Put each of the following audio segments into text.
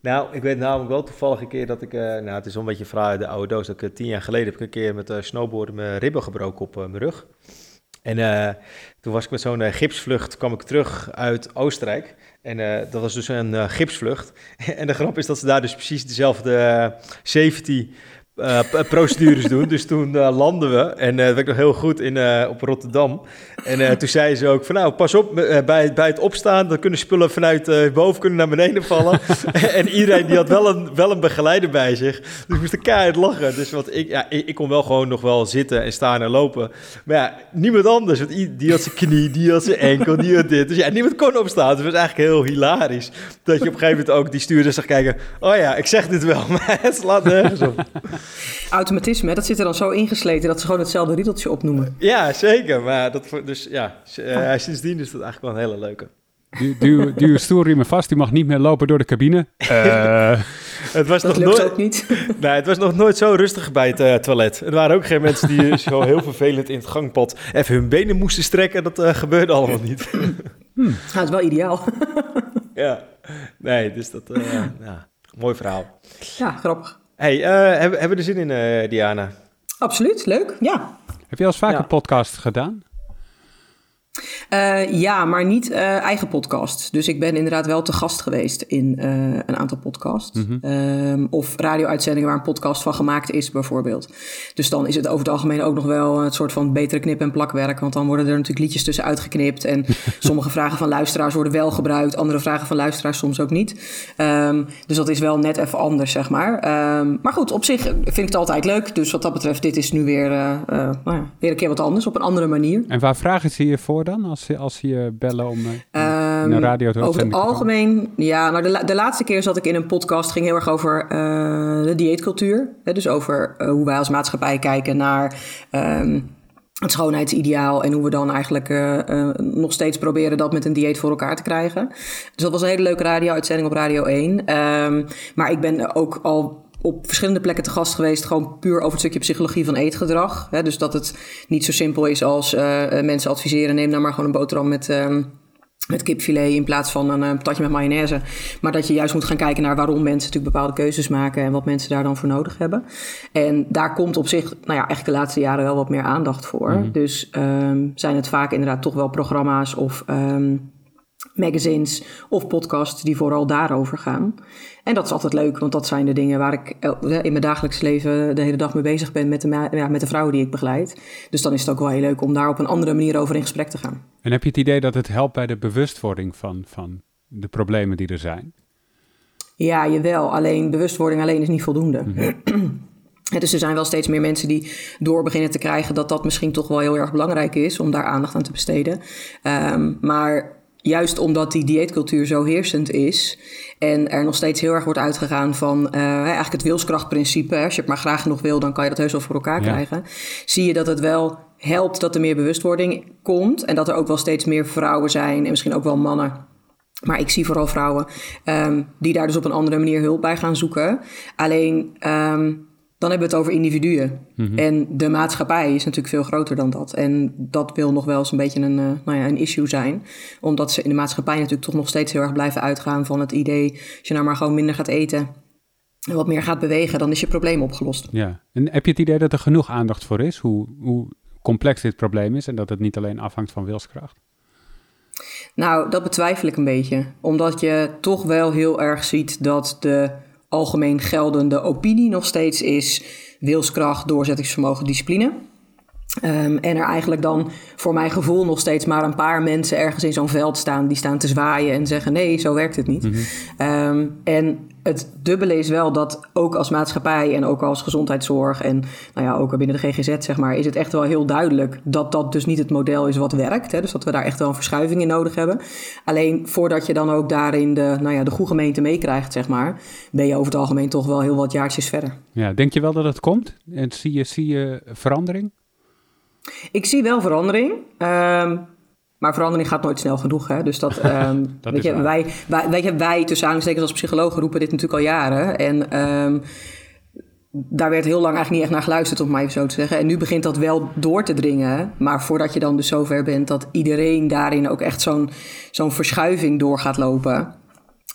Nou, ik weet namelijk wel toevallig een keer dat ik... het is wel een beetje vraag uit de oude doos. Dat ik 10 jaar geleden heb ik een keer met snowboarden mijn ribben gebroken op mijn rug. En toen was ik met zo'n gipsvlucht, kwam ik terug uit Oostenrijk. En dat was dus een gipsvlucht. En de grap is dat ze daar dus precies dezelfde safety... procedures doen. Dus toen landen we. En dat weet ik nog heel goed op Rotterdam. En toen zei ze ook van nou, pas op bij het opstaan. Dan kunnen spullen vanuit boven kunnen naar beneden vallen. En iedereen die had wel een begeleider bij zich. Dus ik moest keihard lachen. Dus ik kon wel gewoon nog wel zitten en staan en lopen. Maar ja, niemand anders. Want die had zijn knie, die had zijn enkel, die had dit. Dus ja, niemand kon opstaan. Dus het was eigenlijk heel hilarisch. Dat je op een gegeven moment ook die stuurders zag kijken. Oh ja, ik zeg dit wel, maar het slaat nergens op. Automatisme, dat zit er dan zo ingesleten dat ze gewoon hetzelfde riedeltje opnoemen. Ja, zeker. Maar sindsdien is dat eigenlijk wel een hele leuke. Duw stoelriemen vast, u mag niet meer lopen door de cabine. Het was nog nooit zo rustig bij het toilet. Er waren ook geen mensen die zo heel vervelend in het gangpad even hun benen moesten strekken. Dat gebeurde allemaal niet. Dat is wel ideaal. Ja, nee, dus dat... mooi verhaal. Ja, grappig. Hey, hebben we er zin in, Diana? Absoluut, leuk, ja. Heb je al eens vaak een podcast gedaan? Ja, maar niet eigen podcast. Dus ik ben inderdaad wel te gast geweest in een aantal podcasts. Mm-hmm. Of radio-uitzendingen waar een podcast van gemaakt is, bijvoorbeeld. Dus dan is het over het algemeen ook nog wel een soort van betere knip- en plakwerk. Want dan worden er natuurlijk liedjes tussen uitgeknipt. En sommige vragen van luisteraars worden wel gebruikt. Andere vragen van luisteraars soms ook niet. Dus dat is wel net even anders, zeg maar. Maar goed, op zich vind ik het altijd leuk. Dus wat dat betreft, dit is nu weer, weer een keer wat anders. Op een andere manier. En waar vragen ze je voor dan? Als ze je bellen om naar radio te over het algemeen, ja, nou de laatste keer zat ik in een podcast, ging heel erg over de dieetcultuur. Hè, dus over hoe wij als maatschappij kijken naar het schoonheidsideaal en hoe we dan eigenlijk nog steeds proberen dat met een dieet voor elkaar te krijgen. Dus dat was een hele leuke radio-uitzending op Radio 1. Maar ik ben ook al op verschillende plekken te gast geweest, gewoon puur over het stukje psychologie van eetgedrag. Hè? Dus dat het niet zo simpel is als mensen adviseren, neem nou maar gewoon een boterham met kipfilet in plaats van een patatje met mayonaise. Maar dat je juist moet gaan kijken naar waarom mensen natuurlijk bepaalde keuzes maken en wat mensen daar dan voor nodig hebben. En daar komt op zich, eigenlijk de laatste jaren wel wat meer aandacht voor. Mm-hmm. Dus zijn het vaak inderdaad toch wel programma's of magazines of podcasts die vooral daarover gaan. En dat is altijd leuk, want dat zijn de dingen waar ik in mijn dagelijks leven de hele dag mee bezig ben met de vrouwen die ik begeleid. Dus dan is het ook wel heel leuk om daar op een andere manier over in gesprek te gaan. En heb je het idee dat het helpt bij de bewustwording van de problemen die er zijn? Ja, jawel. Alleen bewustwording alleen is niet voldoende. Mm-hmm. Dus er zijn wel steeds meer mensen die door beginnen te krijgen dat misschien toch wel heel erg belangrijk is om daar aandacht aan te besteden. Maar juist omdat die dieetcultuur zo heersend is en er nog steeds heel erg wordt uitgegaan van eigenlijk het wilskrachtprincipe. Hè, als je het maar graag genoeg wil, dan kan je dat heus wel voor elkaar krijgen. Zie je dat het wel helpt dat er meer bewustwording komt en dat er ook wel steeds meer vrouwen zijn en misschien ook wel mannen. Maar ik zie vooral vrouwen die daar dus op een andere manier hulp bij gaan zoeken. Alleen dan hebben we het over individuen. Mm-hmm. En de maatschappij is natuurlijk veel groter dan dat. En dat wil nog wel eens een beetje een issue zijn. Omdat ze in de maatschappij natuurlijk toch nog steeds heel erg blijven uitgaan van het idee, als je nou maar gewoon minder gaat eten en wat meer gaat bewegen, dan is je probleem opgelost. Ja. En heb je het idee dat er genoeg aandacht voor is? Hoe complex dit probleem is en dat het niet alleen afhangt van wilskracht? Nou, dat betwijfel ik een beetje. Omdat je toch wel heel erg ziet dat de algemeen geldende opinie nog steeds is wilskracht, doorzettingsvermogen, discipline. En er eigenlijk dan voor mijn gevoel nog steeds maar een paar mensen ergens in zo'n veld staan, die staan te zwaaien en zeggen nee, zo werkt het niet. Mm-hmm. En het dubbele is wel dat ook als maatschappij en ook als gezondheidszorg en ook binnen de GGZ, zeg maar, is het echt wel heel duidelijk dat dat dus niet het model is wat werkt. Hè? Dus dat we daar echt wel een verschuiving in nodig hebben. Alleen voordat je dan ook daarin de goede gemeente meekrijgt, zeg maar, ben je over het algemeen toch wel heel wat jaartjes verder. Ja, denk je wel dat het komt? En zie je verandering? Ik zie wel verandering, maar verandering gaat nooit snel genoeg. Hè? Dus dat, dat weet je, wij tussen aanstekens als psychologen roepen dit natuurlijk al jaren. En daar werd heel lang eigenlijk niet echt naar geluisterd, om maar even zo te zeggen. En nu begint dat wel door te dringen. Maar voordat je dan dus zover bent dat iedereen daarin ook echt zo'n verschuiving door gaat lopen,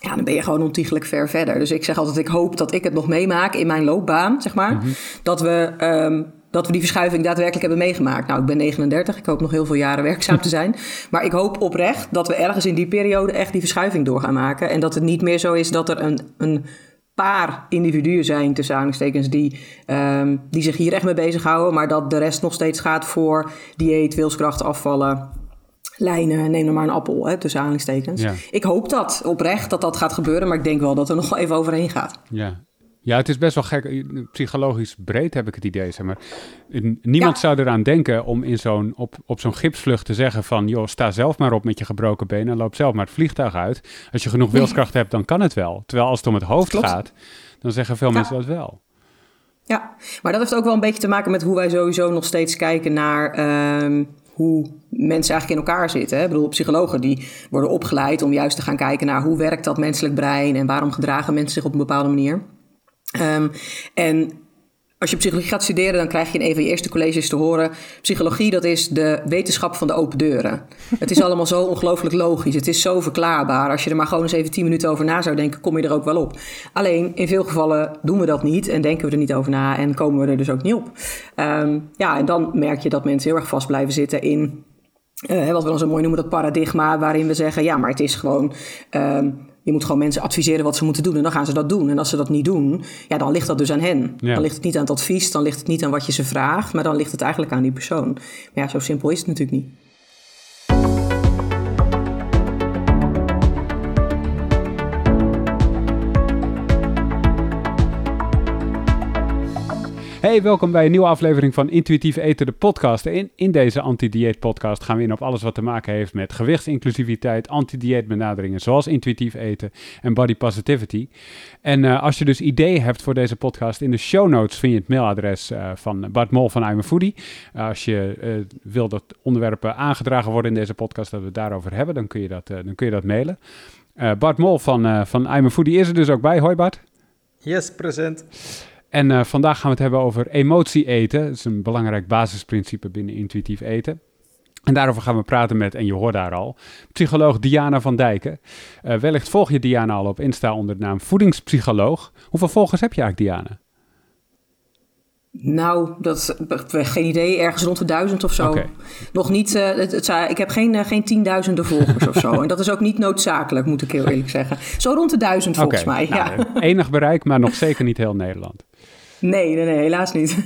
Ja, dan ben je gewoon ontiegelijk ver verder. Dus ik zeg altijd, ik hoop dat ik het nog meemaak in mijn loopbaan, zeg maar. Mm-hmm. Dat we die verschuiving daadwerkelijk hebben meegemaakt. Nou, ik ben 39, ik hoop nog heel veel jaren werkzaam te zijn. Maar ik hoop oprecht dat we ergens in die periode echt die verschuiving door gaan maken. En dat het niet meer zo is dat er een paar individuen zijn, tussen aanhalingstekens, die zich hier echt mee bezighouden. Maar dat de rest nog steeds gaat voor dieet, wilskracht, afvallen, lijnen, neem er maar een appel, hè, tussen aanhalingstekens. Ja. Ik hoop dat oprecht dat gaat gebeuren, maar ik denk wel dat er nog wel even overheen gaat. Ja, het is best wel gek. Psychologisch breed heb ik het idee, zeg maar. Niemand zou eraan denken om op zo'n gipsvlucht te zeggen van, joh, sta zelf maar op met je gebroken benen en loop zelf maar het vliegtuig uit. Als je genoeg wilskracht hebt, dan kan het wel. Terwijl als het om het hoofd gaat, dan zeggen veel mensen dat wel. Ja, maar dat heeft ook wel een beetje te maken met hoe wij sowieso nog steeds kijken naar hoe mensen eigenlijk in elkaar zitten. Hè? Ik bedoel, psychologen die worden opgeleid om juist te gaan kijken naar hoe werkt dat menselijk brein en waarom gedragen mensen zich op een bepaalde manier. En als je psychologie gaat studeren, dan krijg je in een van je eerste colleges te horen, psychologie, dat is de wetenschap van de open deuren. Het is allemaal zo ongelooflijk logisch. Het is zo verklaarbaar. Als je er maar gewoon eens even 10 minuten over na zou denken, kom je er ook wel op. Alleen, in veel gevallen doen we dat niet en denken we er niet over na en komen we er dus ook niet op. En dan merk je dat mensen heel erg vast blijven zitten in wat we dan zo mooi noemen, dat paradigma, waarin we zeggen, ja, maar het is gewoon, je moet gewoon mensen adviseren wat ze moeten doen en dan gaan ze dat doen. En als ze dat niet doen, ja, dan ligt dat dus aan hen. Ja. Dan ligt het niet aan het advies, dan ligt het niet aan wat je ze vraagt, maar dan ligt het eigenlijk aan die persoon. Maar ja, zo simpel is het natuurlijk niet. Hey, welkom bij een nieuwe aflevering van Intuïtief Eten, de podcast. In deze anti-dieet podcast gaan we in op alles wat te maken heeft met gewichtsinclusiviteit, anti-dieet benaderingen zoals intuïtief eten en body positivity. En als je dus ideeën hebt voor deze podcast, in de show notes vind je het mailadres van Bart Mol van I'm a Foodie. Als je wil dat onderwerpen aangedragen worden in deze podcast, dat we het daarover hebben, dan kun je dat mailen. Bart Mol van I'm a Foodie is er dus ook bij. Hoi Bart. Yes, present. En vandaag gaan we het hebben over emotie eten. Dat is een belangrijk basisprincipe binnen intuïtief eten. En daarover gaan we praten met, en je hoort daar al, psycholoog Diana van Dijken. Wellicht volg je Diana al op Insta onder de naam voedingspsycholoog. Hoeveel volgers heb je eigenlijk, Diana? Nou, dat geen idee. Ergens rond de 1000 of zo. Okay. Nog niet. Ik heb geen 10.000 volgers of zo. En dat is ook niet noodzakelijk, moet ik heel eerlijk zeggen. Zo rond de 1000 volgens mij. Nou, ja. Enig bereik, maar nog zeker niet heel Nederland. Nee, helaas niet.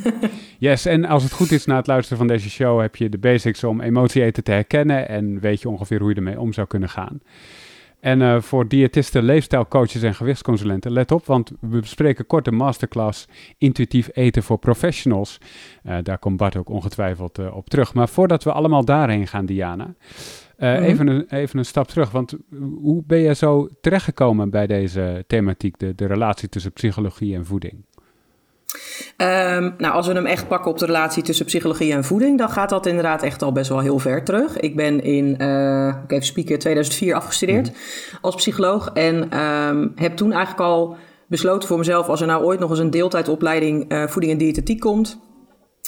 Yes, en als het goed is, na het luisteren van deze show heb je de basics om emotie eten te herkennen en weet je ongeveer hoe je ermee om zou kunnen gaan. En voor diëtisten, leefstijlcoaches en gewichtsconsulenten, let op, want we bespreken kort de masterclass Intuïtief Eten voor Professionals. Daar komt Bart ook ongetwijfeld op terug. Maar voordat we allemaal daarheen gaan, Diana, even een stap terug. Want hoe ben je zo terechtgekomen bij deze thematiek, de relatie tussen psychologie en voeding? Als we hem echt pakken op de relatie tussen psychologie en voeding, dan gaat dat inderdaad echt al best wel heel ver terug. Ik ben in 2004 afgestudeerd als psycholoog en heb toen eigenlijk al besloten voor mezelf, als er nou ooit nog eens een deeltijdopleiding voeding en diëtetiek komt,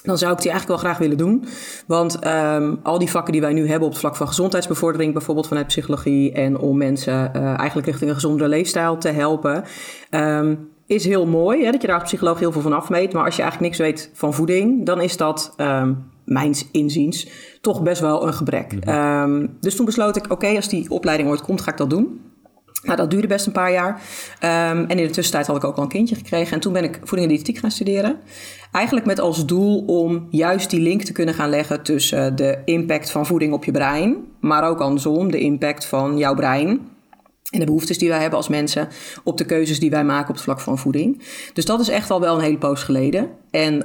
dan zou ik die eigenlijk wel graag willen doen. Want al die vakken die wij nu hebben op het vlak van gezondheidsbevordering, bijvoorbeeld vanuit psychologie en om mensen eigenlijk richting een gezondere leefstijl te helpen, is heel mooi, hè, dat je daar als psycholoog heel veel van afmeet. Maar als je eigenlijk niks weet van voeding, dan is dat, mijns inziens, toch best wel een gebrek. Ja. Dus toen besloot ik, oké, als die opleiding ooit komt, ga ik dat doen. Nou, dat duurde best een paar jaar. En in de tussentijd had ik ook al een kindje gekregen. En toen ben ik voeding en diëtetiek gaan studeren. Eigenlijk met als doel om juist die link te kunnen gaan leggen tussen de impact van voeding op je brein, maar ook andersom, de impact van jouw brein en de behoeftes die wij hebben als mensen op de keuzes die wij maken op het vlak van voeding. Dus dat is echt al wel een hele poos geleden. En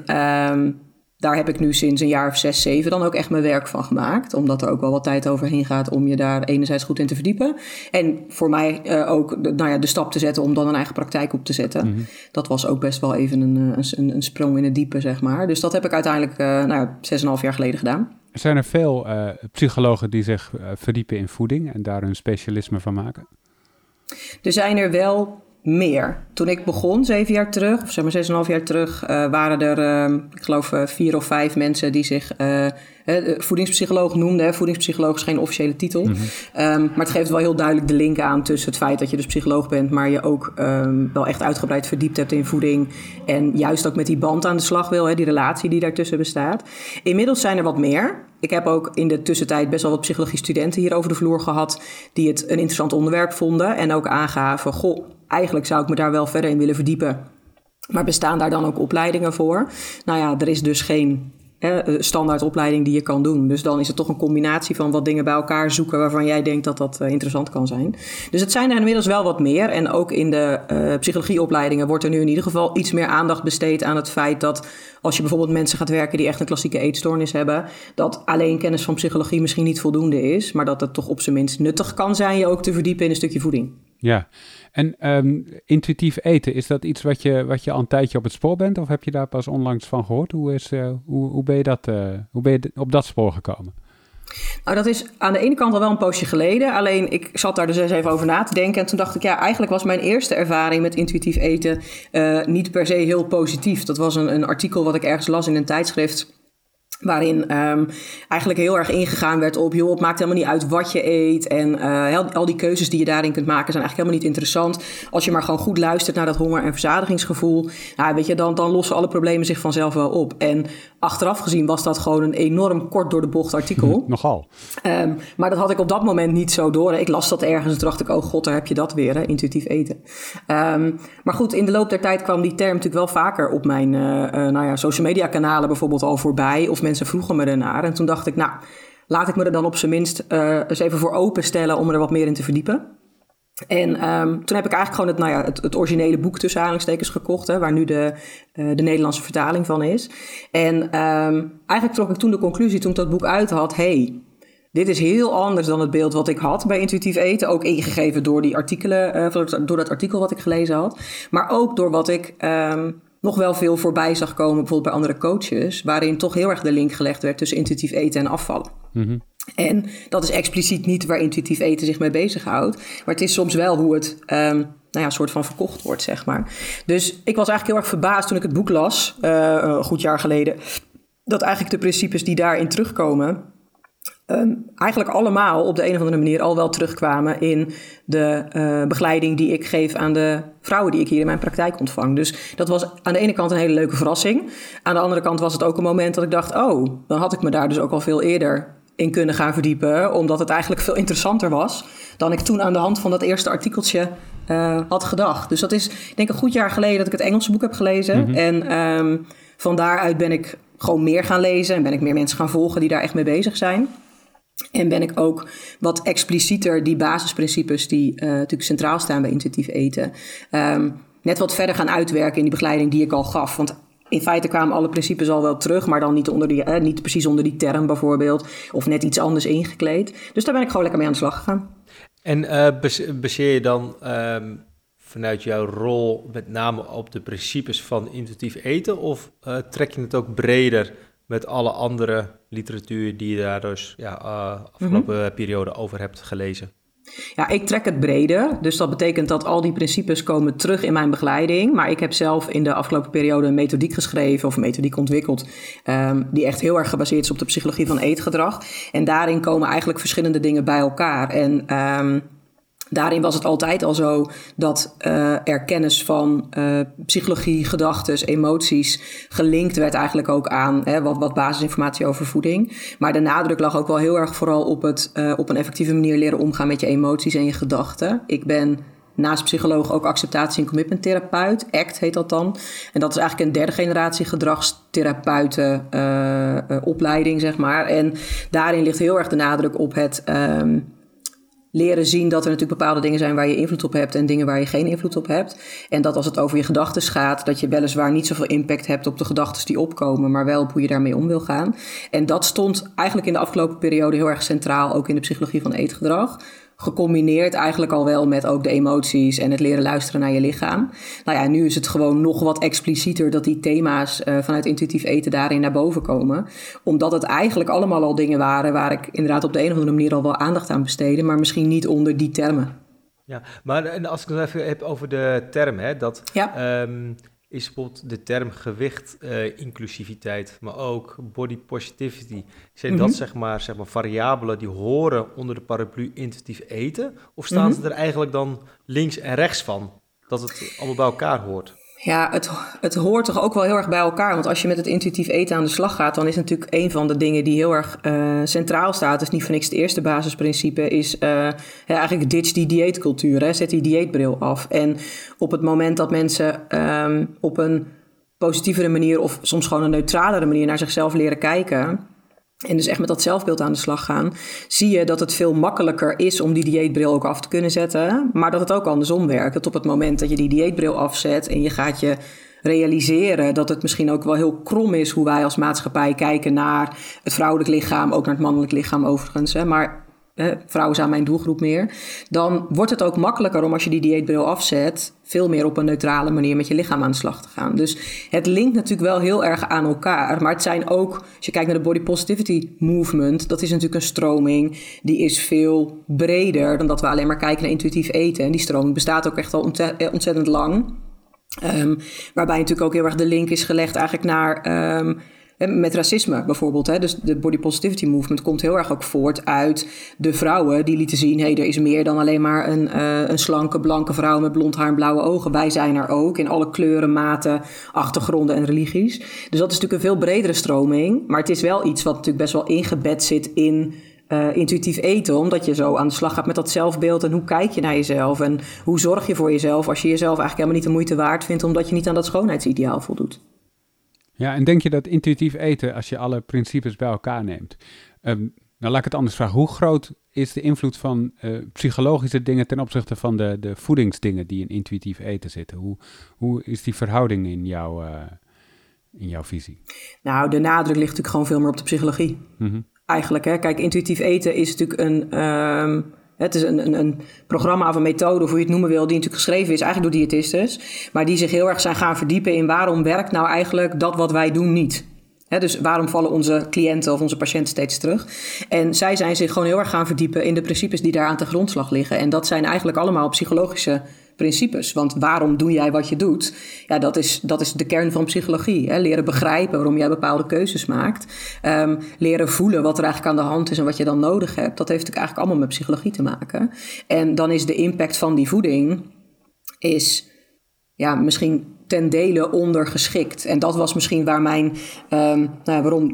daar heb ik nu sinds een jaar of 6, 7 dan ook echt mijn werk van gemaakt. Omdat er ook wel wat tijd overheen gaat om je daar enerzijds goed in te verdiepen. En voor mij ook de stap te zetten om dan een eigen praktijk op te zetten. Mm-hmm. Dat was ook best wel even een sprong in het diepe, zeg maar. Dus dat heb ik uiteindelijk 6,5 jaar geleden gedaan. Zijn er veel psychologen die zich verdiepen in voeding en daar hun specialisme van maken? Er zijn er wel meer. Toen ik begon, 7 jaar terug, of zeg maar 6,5 jaar terug, waren er, ik geloof, 4 of 5 mensen die zich voedingspsycholoog noemden. Hè. Voedingspsycholoog is geen officiële titel. Mm-hmm. Maar het geeft wel heel duidelijk de link aan tussen het feit dat je dus psycholoog bent, maar je ook wel echt uitgebreid verdiept hebt in voeding. En juist ook met die band aan de slag wil, hè, die relatie die daartussen bestaat. Inmiddels zijn er wat meer. Ik heb ook in de tussentijd best wel wat psychologie-studenten hier over de vloer gehad die het een interessant onderwerp vonden en ook aangaven, goh, eigenlijk zou ik me daar wel verder in willen verdiepen. Maar bestaan daar dan ook opleidingen voor? Nou ja, er is dus geen standaard opleiding die je kan doen. Dus dan is het toch een combinatie van wat dingen bij elkaar zoeken waarvan jij denkt dat dat interessant kan zijn. Dus het zijn er inmiddels wel wat meer. En ook in de psychologieopleidingen wordt er nu in ieder geval iets meer aandacht besteed aan het feit dat als je bijvoorbeeld mensen gaat werken die echt een klassieke eetstoornis hebben, dat alleen kennis van psychologie misschien niet voldoende is, maar dat het toch op zijn minst nuttig kan zijn je ook te verdiepen in een stukje voeding. Ja, en intuïtief eten, is dat iets wat je al een tijdje op het spoor bent? Of heb je daar pas onlangs van gehoord? Hoe ben je op dat spoor gekomen? Nou, dat is aan de ene kant al wel een poosje geleden. Alleen ik zat daar dus eens even over na te denken. En toen dacht ik, ja, eigenlijk was mijn eerste ervaring met intuïtief eten niet per se heel positief. Dat was een artikel wat ik ergens las in een tijdschrift, waarin eigenlijk heel erg ingegaan werd op, joh, het maakt helemaal niet uit wat je eet. En al die keuzes die je daarin kunt maken zijn eigenlijk helemaal niet interessant. Als je maar gewoon goed luistert naar dat honger- en verzadigingsgevoel, nou, weet je, dan lossen alle problemen zich vanzelf wel op. En achteraf gezien was dat gewoon een enorm kort door de bocht artikel. Nogal. Maar dat had ik op dat moment niet zo door. Ik las dat ergens en toen dacht ik, oh god, daar heb je dat weer, hè, intuïtief eten. Maar goed, in de loop der tijd kwam die term natuurlijk wel vaker op mijn social media kanalen bijvoorbeeld al voorbij. Of mensen vroegen me ernaar. En toen dacht ik, nou, laat ik me er dan op zijn minst eens even voor openstellen om er wat meer in te verdiepen. En toen heb ik eigenlijk gewoon het originele boek tussen aanhalingstekens gekocht, hè, waar nu de Nederlandse vertaling van is. En eigenlijk trok ik toen de conclusie, toen ik dat boek uit had, hey, dit is heel anders dan het beeld wat ik had bij intuïtief eten. Ook ingegeven door die artikelen, door dat artikel wat ik gelezen had. Maar ook door wat ik nog wel veel voorbij zag komen, bijvoorbeeld bij andere coaches, waarin toch heel erg de link gelegd werd tussen intuïtief eten en afvallen. Mm-hmm. En dat is expliciet niet waar intuïtief eten zich mee bezighoudt, maar het is soms wel hoe het soort van verkocht wordt, zeg maar. Dus ik was eigenlijk heel erg verbaasd toen ik het boek las, een goed jaar geleden, dat eigenlijk de principes die daarin terugkomen eigenlijk allemaal op de een of andere manier al wel terugkwamen in de begeleiding die ik geef aan de vrouwen die ik hier in mijn praktijk ontvang. Dus dat was aan de ene kant een hele leuke verrassing. Aan de andere kant was het ook een moment dat ik dacht, oh, dan had ik me daar dus ook al veel eerder in kunnen gaan verdiepen, omdat het eigenlijk veel interessanter was dan ik toen aan de hand van dat eerste artikeltje had gedacht. Dus dat is, denk ik, een goed jaar geleden dat ik het Engelse boek heb gelezen. Mm-hmm. En van daaruit ben ik gewoon meer gaan lezen en ben ik meer mensen gaan volgen die daar echt mee bezig zijn. En ben ik ook wat explicieter die basisprincipes die natuurlijk centraal staan bij intuïtief eten, net wat verder gaan uitwerken in die begeleiding die ik al gaf. Want in feite kwamen alle principes al wel terug, maar dan niet precies onder die term bijvoorbeeld, of net iets anders ingekleed. Dus daar ben ik gewoon lekker mee aan de slag gegaan. En baseer je dan vanuit jouw rol met name op de principes van intuïtief eten, of trek je het ook breder met alle andere literatuur die je daar dus afgelopen periode over hebt gelezen? Ja, ik trek het breder. Dus dat betekent dat al die principes komen terug in mijn begeleiding. Maar ik heb zelf in de afgelopen periode een methodiek geschreven of een methodiek ontwikkeld die echt heel erg gebaseerd is op de psychologie van eetgedrag. En daarin komen eigenlijk verschillende dingen bij elkaar. En daarin was het altijd al zo dat er kennis van psychologie, gedachten, emoties gelinkt werd eigenlijk ook aan wat basisinformatie over voeding. Maar de nadruk lag ook wel heel erg vooral op het op een effectieve manier leren omgaan met je emoties en je gedachten. Ik ben naast psycholoog ook acceptatie- en commitmenttherapeut. ACT heet dat dan. En dat is eigenlijk een derde generatie gedragstherapeutenopleiding, zeg maar. En daarin ligt heel erg de nadruk op het leren zien dat er natuurlijk bepaalde dingen zijn waar je invloed op hebt en dingen waar je geen invloed op hebt. En dat als het over je gedachten gaat, dat je weliswaar niet zoveel impact hebt op de gedachten die opkomen, maar wel op hoe je daarmee om wil gaan. En dat stond eigenlijk in de afgelopen periode heel erg centraal, ook in de psychologie van eetgedrag. Gecombineerd eigenlijk al wel met ook de emoties en het leren luisteren naar je lichaam. Nou ja, nu is het gewoon nog wat explicieter dat die thema's vanuit intuïtief eten daarin naar boven komen. Omdat het eigenlijk allemaal al dingen waren waar ik inderdaad op de een of andere manier al wel aandacht aan besteedde, maar misschien niet onder die termen. Ja, maar en als ik het even heb over de term, hè, dat is bijvoorbeeld de term gewicht, inclusiviteit, maar ook body positivity. Zijn dat zeg maar variabelen die horen onder de paraplu intuïtief eten? Of staan ze er eigenlijk dan links en rechts van, dat het allemaal bij elkaar hoort? Ja, het hoort toch ook wel heel erg bij elkaar. Want als je met het intuïtief eten aan de slag gaat, dan is natuurlijk een van de dingen die heel erg centraal staat. Dus niet voor niks het eerste basisprincipe is eigenlijk ditch die dieetcultuur. Hè? Zet die dieetbril af. En op het moment dat mensen op een positievere manier of soms gewoon een neutralere manier naar zichzelf leren kijken, en dus echt met dat zelfbeeld aan de slag gaan, zie je dat het veel makkelijker is om die dieetbril ook af te kunnen zetten. Maar dat het ook andersom werkt. Dat op het moment dat je die dieetbril afzet en je gaat je realiseren dat het misschien ook wel heel krom is hoe wij als maatschappij kijken naar het vrouwelijk lichaam, ook naar het mannelijk lichaam overigens, hè, maar vrouwen zijn mijn doelgroep meer, dan wordt het ook makkelijker om als je die dieetbril afzet veel meer op een neutrale manier met je lichaam aan de slag te gaan. Dus het linkt natuurlijk wel heel erg aan elkaar, maar het zijn ook, als je kijkt naar de body positivity movement, dat is natuurlijk een stroming die is veel breder dan dat we alleen maar kijken naar intuïtief eten. En die stroming bestaat ook echt al ontzettend lang, waarbij natuurlijk ook heel erg de link is gelegd eigenlijk naar met racisme bijvoorbeeld. Hè? Dus de body positivity movement komt heel erg ook voort uit de vrouwen die lieten zien, hey, er is meer dan alleen maar een slanke, blanke vrouw met blond haar en blauwe ogen. Wij zijn er ook in alle kleuren, maten, achtergronden en religies. Dus dat is natuurlijk een veel bredere stroming. Maar het is wel iets wat natuurlijk best wel ingebed zit in intuïtief eten, omdat je zo aan de slag gaat met dat zelfbeeld en hoe kijk je naar jezelf en hoe zorg je voor jezelf als je jezelf eigenlijk helemaal niet de moeite waard vindt omdat je niet aan dat schoonheidsideaal voldoet. Ja, en denk je dat intuïtief eten, als je alle principes bij elkaar neemt, nou laat ik het anders vragen. Hoe groot is de invloed van psychologische dingen ten opzichte van de voedingsdingen die in intuïtief eten zitten? Hoe is die verhouding in jouw visie? Nou, de nadruk ligt natuurlijk gewoon veel meer op de psychologie. Mm-hmm. Eigenlijk, hè? Kijk, intuïtief eten is natuurlijk het is een programma of een methode, of hoe je het noemen wil, die natuurlijk geschreven is eigenlijk door diëtistes, maar die zich heel erg zijn gaan verdiepen in waarom werkt nou eigenlijk dat wat wij doen niet. Hè, dus waarom vallen onze cliënten of onze patiënten steeds terug? En zij zijn zich gewoon heel erg gaan verdiepen in de principes die daar aan de grondslag liggen. En dat zijn eigenlijk allemaal psychologische principes. Want waarom doe jij wat je doet? Ja, dat is de kern van psychologie. Hè? Leren begrijpen waarom jij bepaalde keuzes maakt. Leren voelen wat er eigenlijk aan de hand is en wat je dan nodig hebt. Dat heeft natuurlijk eigenlijk allemaal met psychologie te maken. En dan is de impact van die voeding misschien ten dele ondergeschikt. En dat was misschien waar mijn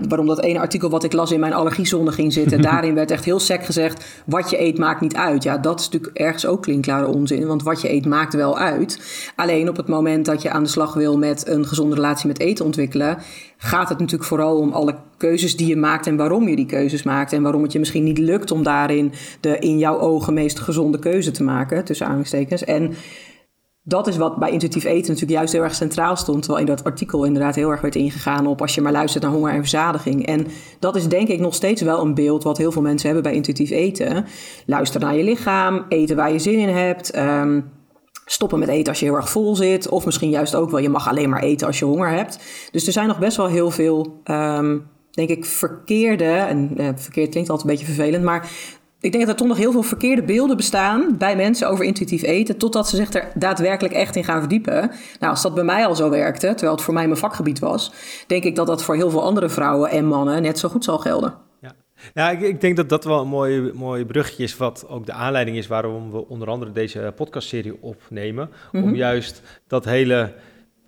waarom dat ene artikel wat ik las in mijn allergiezone ging zitten. Daarin werd echt heel sec gezegd, wat je eet maakt niet uit. Ja, dat is natuurlijk ergens ook klinkklare onzin, want wat je eet maakt wel uit. Alleen op het moment dat je aan de slag wil met een gezonde relatie met eten ontwikkelen, gaat het natuurlijk vooral om alle keuzes die je maakt en waarom je die keuzes maakt en waarom het je misschien niet lukt om daarin de in jouw ogen meest gezonde keuze te maken, tussen aanhalingstekens. En dat is wat bij intuïtief eten natuurlijk juist heel erg centraal stond, terwijl in dat artikel inderdaad heel erg werd ingegaan op als je maar luistert naar honger en verzadiging. En dat is denk ik nog steeds wel een beeld wat heel veel mensen hebben bij intuïtief eten. Luister naar je lichaam, eten waar je zin in hebt, stoppen met eten als je heel erg vol zit, of misschien juist ook wel, je mag alleen maar eten als je honger hebt. Dus er zijn nog best wel heel veel, denk ik, verkeerde, en verkeerd klinkt altijd een beetje vervelend, maar ik denk dat er toch nog heel veel verkeerde beelden bestaan bij mensen over intuïtief eten, totdat ze zich er daadwerkelijk echt in gaan verdiepen. Nou, als dat bij mij al zo werkte, terwijl het voor mij mijn vakgebied was, denk ik dat dat voor heel veel andere vrouwen en mannen net zo goed zal gelden. Ja, ik denk dat dat wel een mooi brugje is, wat ook de aanleiding is waarom we onder andere deze podcastserie opnemen. Mm-hmm. Om juist dat hele,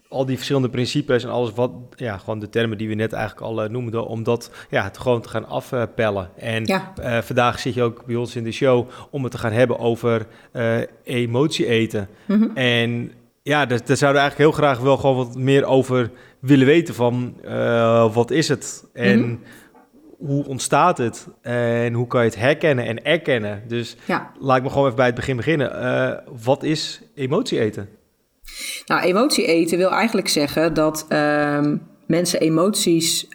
al die verschillende principes en alles wat, ja, gewoon de termen die we net eigenlijk al noemden, om dat het gewoon te gaan afpellen. En vandaag zit je ook bij ons in de show om het te gaan hebben over emotie eten. Mm-hmm. En ja, daar zouden we eigenlijk heel graag wel gewoon wat meer over willen weten van wat is het? En hoe ontstaat het? En hoe kan je het herkennen en erkennen? Dus laat ik me gewoon even bij het begin beginnen. Wat is emotie eten? Nou, emotie eten wil eigenlijk zeggen dat mensen emoties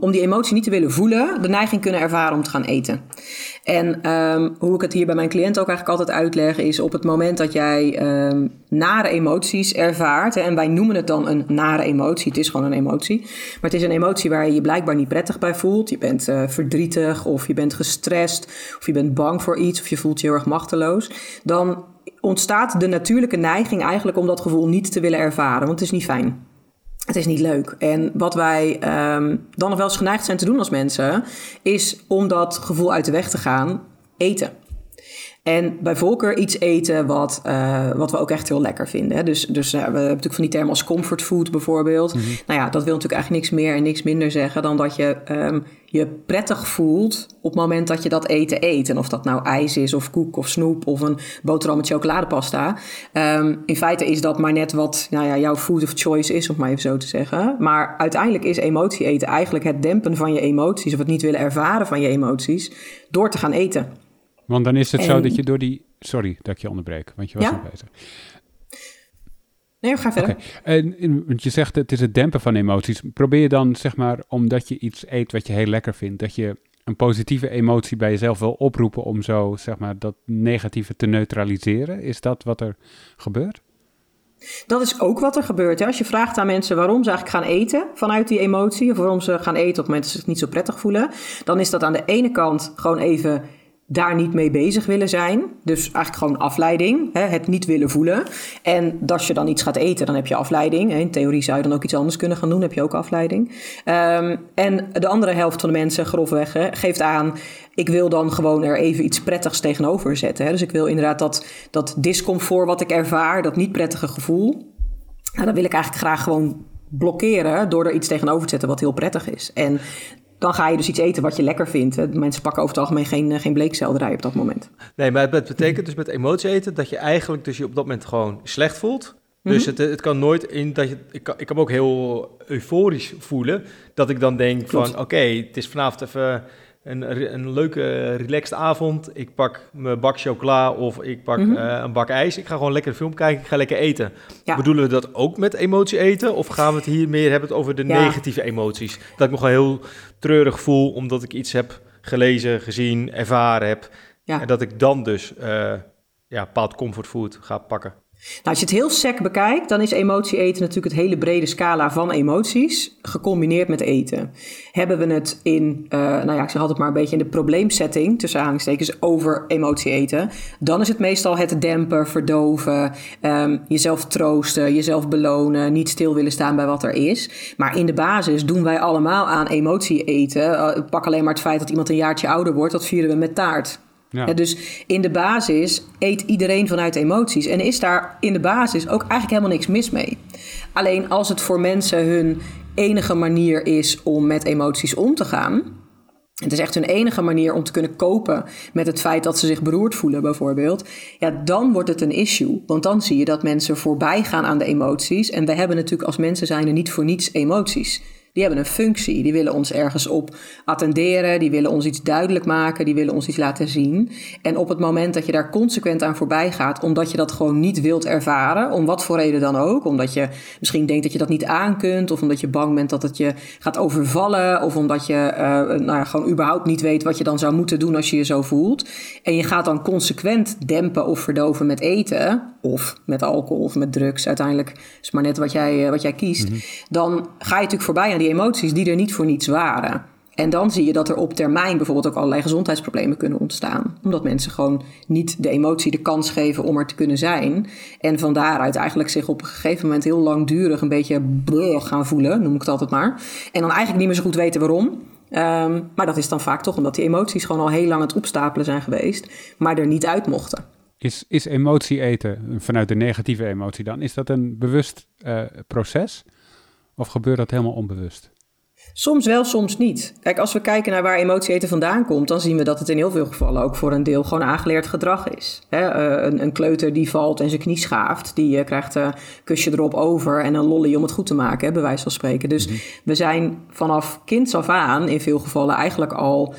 om die emotie niet te willen voelen, de neiging kunnen ervaren om te gaan eten. En hoe ik het hier bij mijn cliënten ook eigenlijk altijd uitleg, is op het moment dat jij nare emoties ervaart, en wij noemen het dan een nare emotie, het is gewoon een emotie, maar het is een emotie waar je je blijkbaar niet prettig bij voelt. Je bent verdrietig, of je bent gestrest, of je bent bang voor iets, of je voelt je heel erg machteloos, dan ontstaat de natuurlijke neiging eigenlijk om dat gevoel niet te willen ervaren, want het is niet fijn. Het is niet leuk. En wat wij dan nog wel eens geneigd zijn te doen als mensen, is om dat gevoel uit de weg te gaan, eten. En bij voorkeur iets eten wat we ook echt heel lekker vinden. Hè? Dus we hebben natuurlijk van die termen als comfortfood bijvoorbeeld. Mm-hmm. Nou ja, dat wil natuurlijk eigenlijk niks meer en niks minder zeggen dan dat je je prettig voelt op het moment dat je dat eten eet. En of dat nou ijs is of koek of snoep of een boterham met chocoladepasta. In feite is dat maar net wat jouw food of choice is, om maar even zo te zeggen. Maar uiteindelijk is emotie eten eigenlijk het dempen van je emoties of het niet willen ervaren van je emoties door te gaan eten. Want dan is het zo dat je door die... Sorry dat ik je onderbreek, want je was nog bezig. Nee, we gaan verder. Okay. Want je zegt het is het dempen van emoties. Probeer je dan, zeg maar, omdat je iets eet wat je heel lekker vindt, dat je een positieve emotie bij jezelf wil oproepen om zo, zeg maar, dat negatieve te neutraliseren? Is dat wat er gebeurt? Dat is ook wat er gebeurt. Hè? Als je vraagt aan mensen waarom ze eigenlijk gaan eten vanuit die emotie, of waarom ze gaan eten op het moment dat ze zich niet zo prettig voelen, dan is dat aan de ene kant gewoon even daar niet mee bezig willen zijn. Dus eigenlijk gewoon afleiding. Hè? Het niet willen voelen. En als je dan iets gaat eten, dan heb je afleiding. In theorie zou je dan ook iets anders kunnen gaan doen. Dan heb je ook afleiding. En de andere helft van de mensen, grofweg, geeft aan, ik wil dan gewoon er even iets prettigs tegenover zetten. Hè? Dus ik wil inderdaad dat discomfort wat ik ervaar, dat niet prettige gevoel, nou, dat wil ik eigenlijk graag gewoon blokkeren door er iets tegenover te zetten wat heel prettig is. En dan ga je dus iets eten wat je lekker vindt. Mensen pakken over het algemeen geen bleekselderij op dat moment. Nee, maar het betekent dus met emotie eten dat je eigenlijk dus je op dat moment gewoon slecht voelt. Dus het kan nooit in dat je... Ik kan me ook heel euforisch voelen dat ik dan denk van oké, het is vanavond even een leuke, relaxed avond. Ik pak mijn bak chocola of ik pak een bak ijs. Ik ga gewoon lekker een film kijken, ik ga lekker eten. Ja. Bedoelen we dat ook met emotie eten? Of gaan we het hier meer hebben over de negatieve emoties? Dat ik me gewoon heel treurig voel omdat ik iets heb gelezen, gezien, ervaren heb. Ja. En dat ik dan dus bepaald comfortfood ga pakken. Nou, als je het heel sec bekijkt, dan is emotie eten natuurlijk het hele brede scala van emoties, gecombineerd met eten. Hebben we het in, ik zeg altijd maar een beetje in de probleemsetting, tussen aanhalingstekens, over emotie eten, dan is het meestal het dempen, verdoven, jezelf troosten, jezelf belonen, niet stil willen staan bij wat er is. Maar in de basis doen wij allemaal aan emotie eten. Pak alleen maar het feit dat iemand een jaartje ouder wordt, dat vieren we met taart. Ja. Ja, dus in de basis eet iedereen vanuit emoties en is daar in de basis ook eigenlijk helemaal niks mis mee. Alleen als het voor mensen hun enige manier is om met emoties om te gaan, het is echt hun enige manier om te kunnen kopen met het feit dat ze zich beroerd voelen bijvoorbeeld, ja, dan wordt het een issue. Want dan zie je dat mensen voorbij gaan aan de emoties en we hebben natuurlijk als mensen zijn er niet voor niets emoties. Die hebben een functie, die willen ons ergens op attenderen, die willen ons iets duidelijk maken, die willen ons iets laten zien. En op het moment dat je daar consequent aan voorbij gaat, omdat je dat gewoon niet wilt ervaren, om wat voor reden dan ook, omdat je misschien denkt dat je dat niet aan kunt, of omdat je bang bent dat het je gaat overvallen, of omdat je gewoon überhaupt niet weet wat je dan zou moeten doen als je je zo voelt. En je gaat dan consequent dempen of verdoven met eten, of met alcohol of met drugs, uiteindelijk is maar net wat jij kiest. Mm-hmm. Dan ga je natuurlijk voorbij aan die emoties die er niet voor niets waren. En dan zie je dat er op termijn bijvoorbeeld ook allerlei gezondheidsproblemen kunnen ontstaan. Omdat mensen gewoon niet de emotie de kans geven om er te kunnen zijn. En van daaruit eigenlijk zich op een gegeven moment heel langdurig een beetje gaan voelen, noem ik het altijd maar. En dan eigenlijk niet meer zo goed weten waarom. Maar dat is dan vaak toch omdat die emoties gewoon al heel lang aan het opstapelen zijn geweest, maar er niet uit mochten. Is emotie eten, vanuit de negatieve emotie dan, is dat een bewust proces? Of gebeurt dat helemaal onbewust? Soms wel, soms niet. Kijk, als we kijken naar waar emotie eten vandaan komt, dan zien we dat het in heel veel gevallen ook voor een deel gewoon aangeleerd gedrag is. Een kleuter die valt en zijn knie schaaft, die krijgt een kusje erop over en een lolly om het goed te maken, bij wijze van spreken. Dus we zijn vanaf kinds af aan in veel gevallen eigenlijk al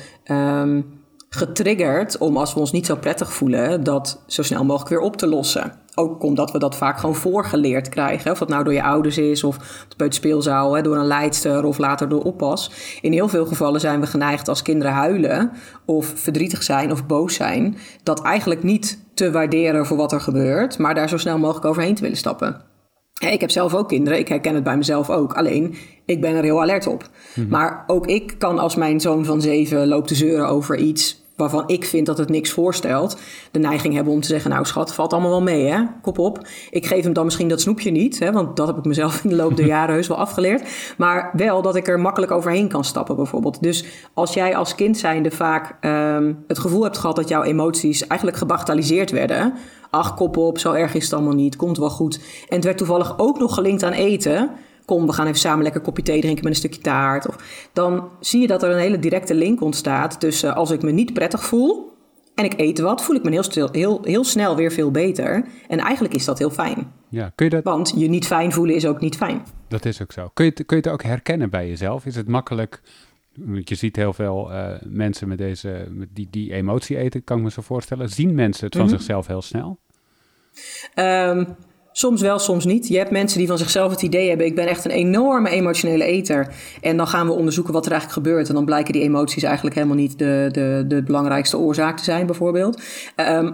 getriggerd om, als we ons niet zo prettig voelen, dat zo snel mogelijk weer op te lossen. Ook omdat we dat vaak gewoon voorgeleerd krijgen. Of dat nou door je ouders is of bij het speelzaal, door een leidster of later door oppas. In heel veel gevallen zijn we geneigd als kinderen huilen of verdrietig zijn of boos zijn. Dat eigenlijk niet te waarderen voor wat er gebeurt, maar daar zo snel mogelijk overheen te willen stappen. Ik heb zelf ook kinderen, ik herken het bij mezelf ook. Alleen, ik ben er heel alert op. Mm-hmm. Maar ook ik kan als mijn zoon van 7 loopt te zeuren over iets waarvan ik vind dat het niks voorstelt, de neiging hebben om te zeggen, nou schat, valt allemaal wel mee, hè? Kop op. Ik geef hem dan misschien dat snoepje niet, hè? Want dat heb ik mezelf in de loop der jaren heus wel afgeleerd. Maar wel dat ik er makkelijk overheen kan stappen bijvoorbeeld. Dus als jij als kind zijnde vaak het gevoel hebt gehad dat jouw emoties eigenlijk gebagatelliseerd werden. Ach, kop op, zo erg is het allemaal niet, komt wel goed. En het werd toevallig ook nog gelinkt aan eten. Kom, we gaan even samen lekker kopje thee drinken met een stukje taart. Of, dan zie je dat er een hele directe link ontstaat tussen als ik me niet prettig voel en ik eet wat, voel ik me heel snel weer veel beter. En eigenlijk is dat heel fijn. Ja, kun je dat... Want je niet fijn voelen is ook niet fijn. Dat is ook zo. Kun je het ook herkennen bij jezelf? Is het makkelijk? Want je ziet heel veel mensen met deze, die emotie eten, kan ik me zo voorstellen. Zien mensen het van zichzelf heel snel? Soms wel, soms niet. Je hebt mensen die van zichzelf het idee hebben, ik ben echt een enorme emotionele eter. En dan gaan we onderzoeken wat er eigenlijk gebeurt. En dan blijken die emoties eigenlijk helemaal niet de belangrijkste oorzaak te zijn, bijvoorbeeld.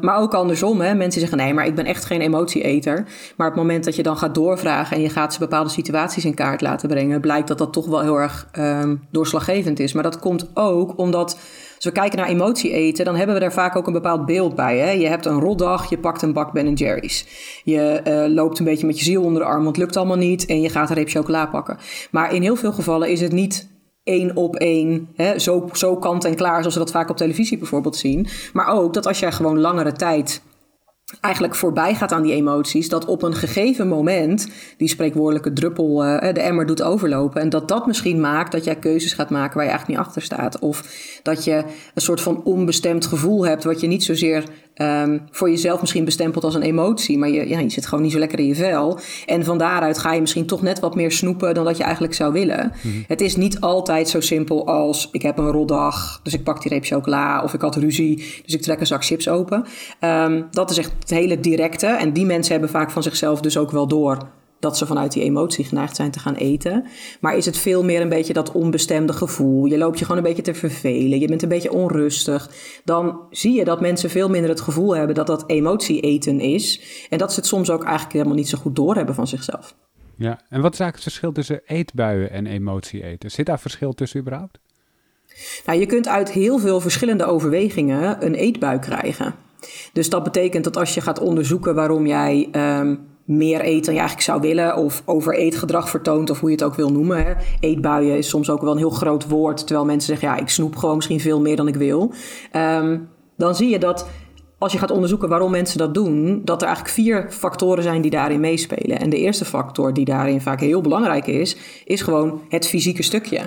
Maar ook andersom, hè. Mensen zeggen, nee, maar ik ben echt geen emotieeter. Maar op het moment dat je dan gaat doorvragen en je gaat ze bepaalde situaties in kaart laten brengen, blijkt dat dat toch wel heel erg doorslaggevend is. Maar dat komt ook omdat, als we kijken naar emotie eten, dan hebben we daar vaak ook een bepaald beeld bij. Hè? Je hebt een rotdag, je pakt een bak Ben & Jerry's. Je loopt een beetje met je ziel onder de arm, want het lukt allemaal niet. En je gaat een reep chocola pakken. Maar in heel veel gevallen is het niet 1 op 1, hè? Zo kant en klaar, zoals we dat vaak op televisie bijvoorbeeld zien. Maar ook dat als jij gewoon langere tijd eigenlijk voorbij gaat aan die emoties, dat op een gegeven moment die spreekwoordelijke druppel de emmer doet overlopen en dat misschien maakt dat jij keuzes gaat maken waar je eigenlijk niet achter staat. Of dat je een soort van onbestemd gevoel hebt wat je niet zozeer voor jezelf misschien bestempelt als een emotie, maar je zit gewoon niet zo lekker in je vel. En van daaruit ga je misschien toch net wat meer snoepen dan dat je eigenlijk zou willen. Mm-hmm. Het is niet altijd zo simpel als ik heb een rotdag, dus ik pak die reep chocola, of ik had ruzie, dus ik trek een zak chips open. Dat is echt het hele directe. En die mensen hebben vaak van zichzelf dus ook wel door dat ze vanuit die emotie geneigd zijn te gaan eten. Maar is het veel meer een beetje dat onbestemde gevoel? Je loopt je gewoon een beetje te vervelen. Je bent een beetje onrustig. Dan zie je dat mensen veel minder het gevoel hebben dat dat emotie eten is. En dat ze het soms ook eigenlijk helemaal niet zo goed doorhebben van zichzelf. Ja, en wat is eigenlijk het verschil tussen eetbuien en emotie eten? Zit daar verschil tussen überhaupt? Nou, je kunt uit heel veel verschillende overwegingen een eetbui krijgen. Dus dat betekent dat als je gaat onderzoeken waarom jij meer eet dan je eigenlijk zou willen, of overeetgedrag vertoont, of hoe je het ook wil noemen. Hè. Eetbuien is soms ook wel een heel groot woord, terwijl mensen zeggen, ja, ik snoep gewoon misschien veel meer dan ik wil. Dan zie je dat als je gaat onderzoeken waarom mensen dat doen, dat er eigenlijk 4 factoren zijn die daarin meespelen. En de eerste factor die daarin vaak heel belangrijk is gewoon het fysieke stukje.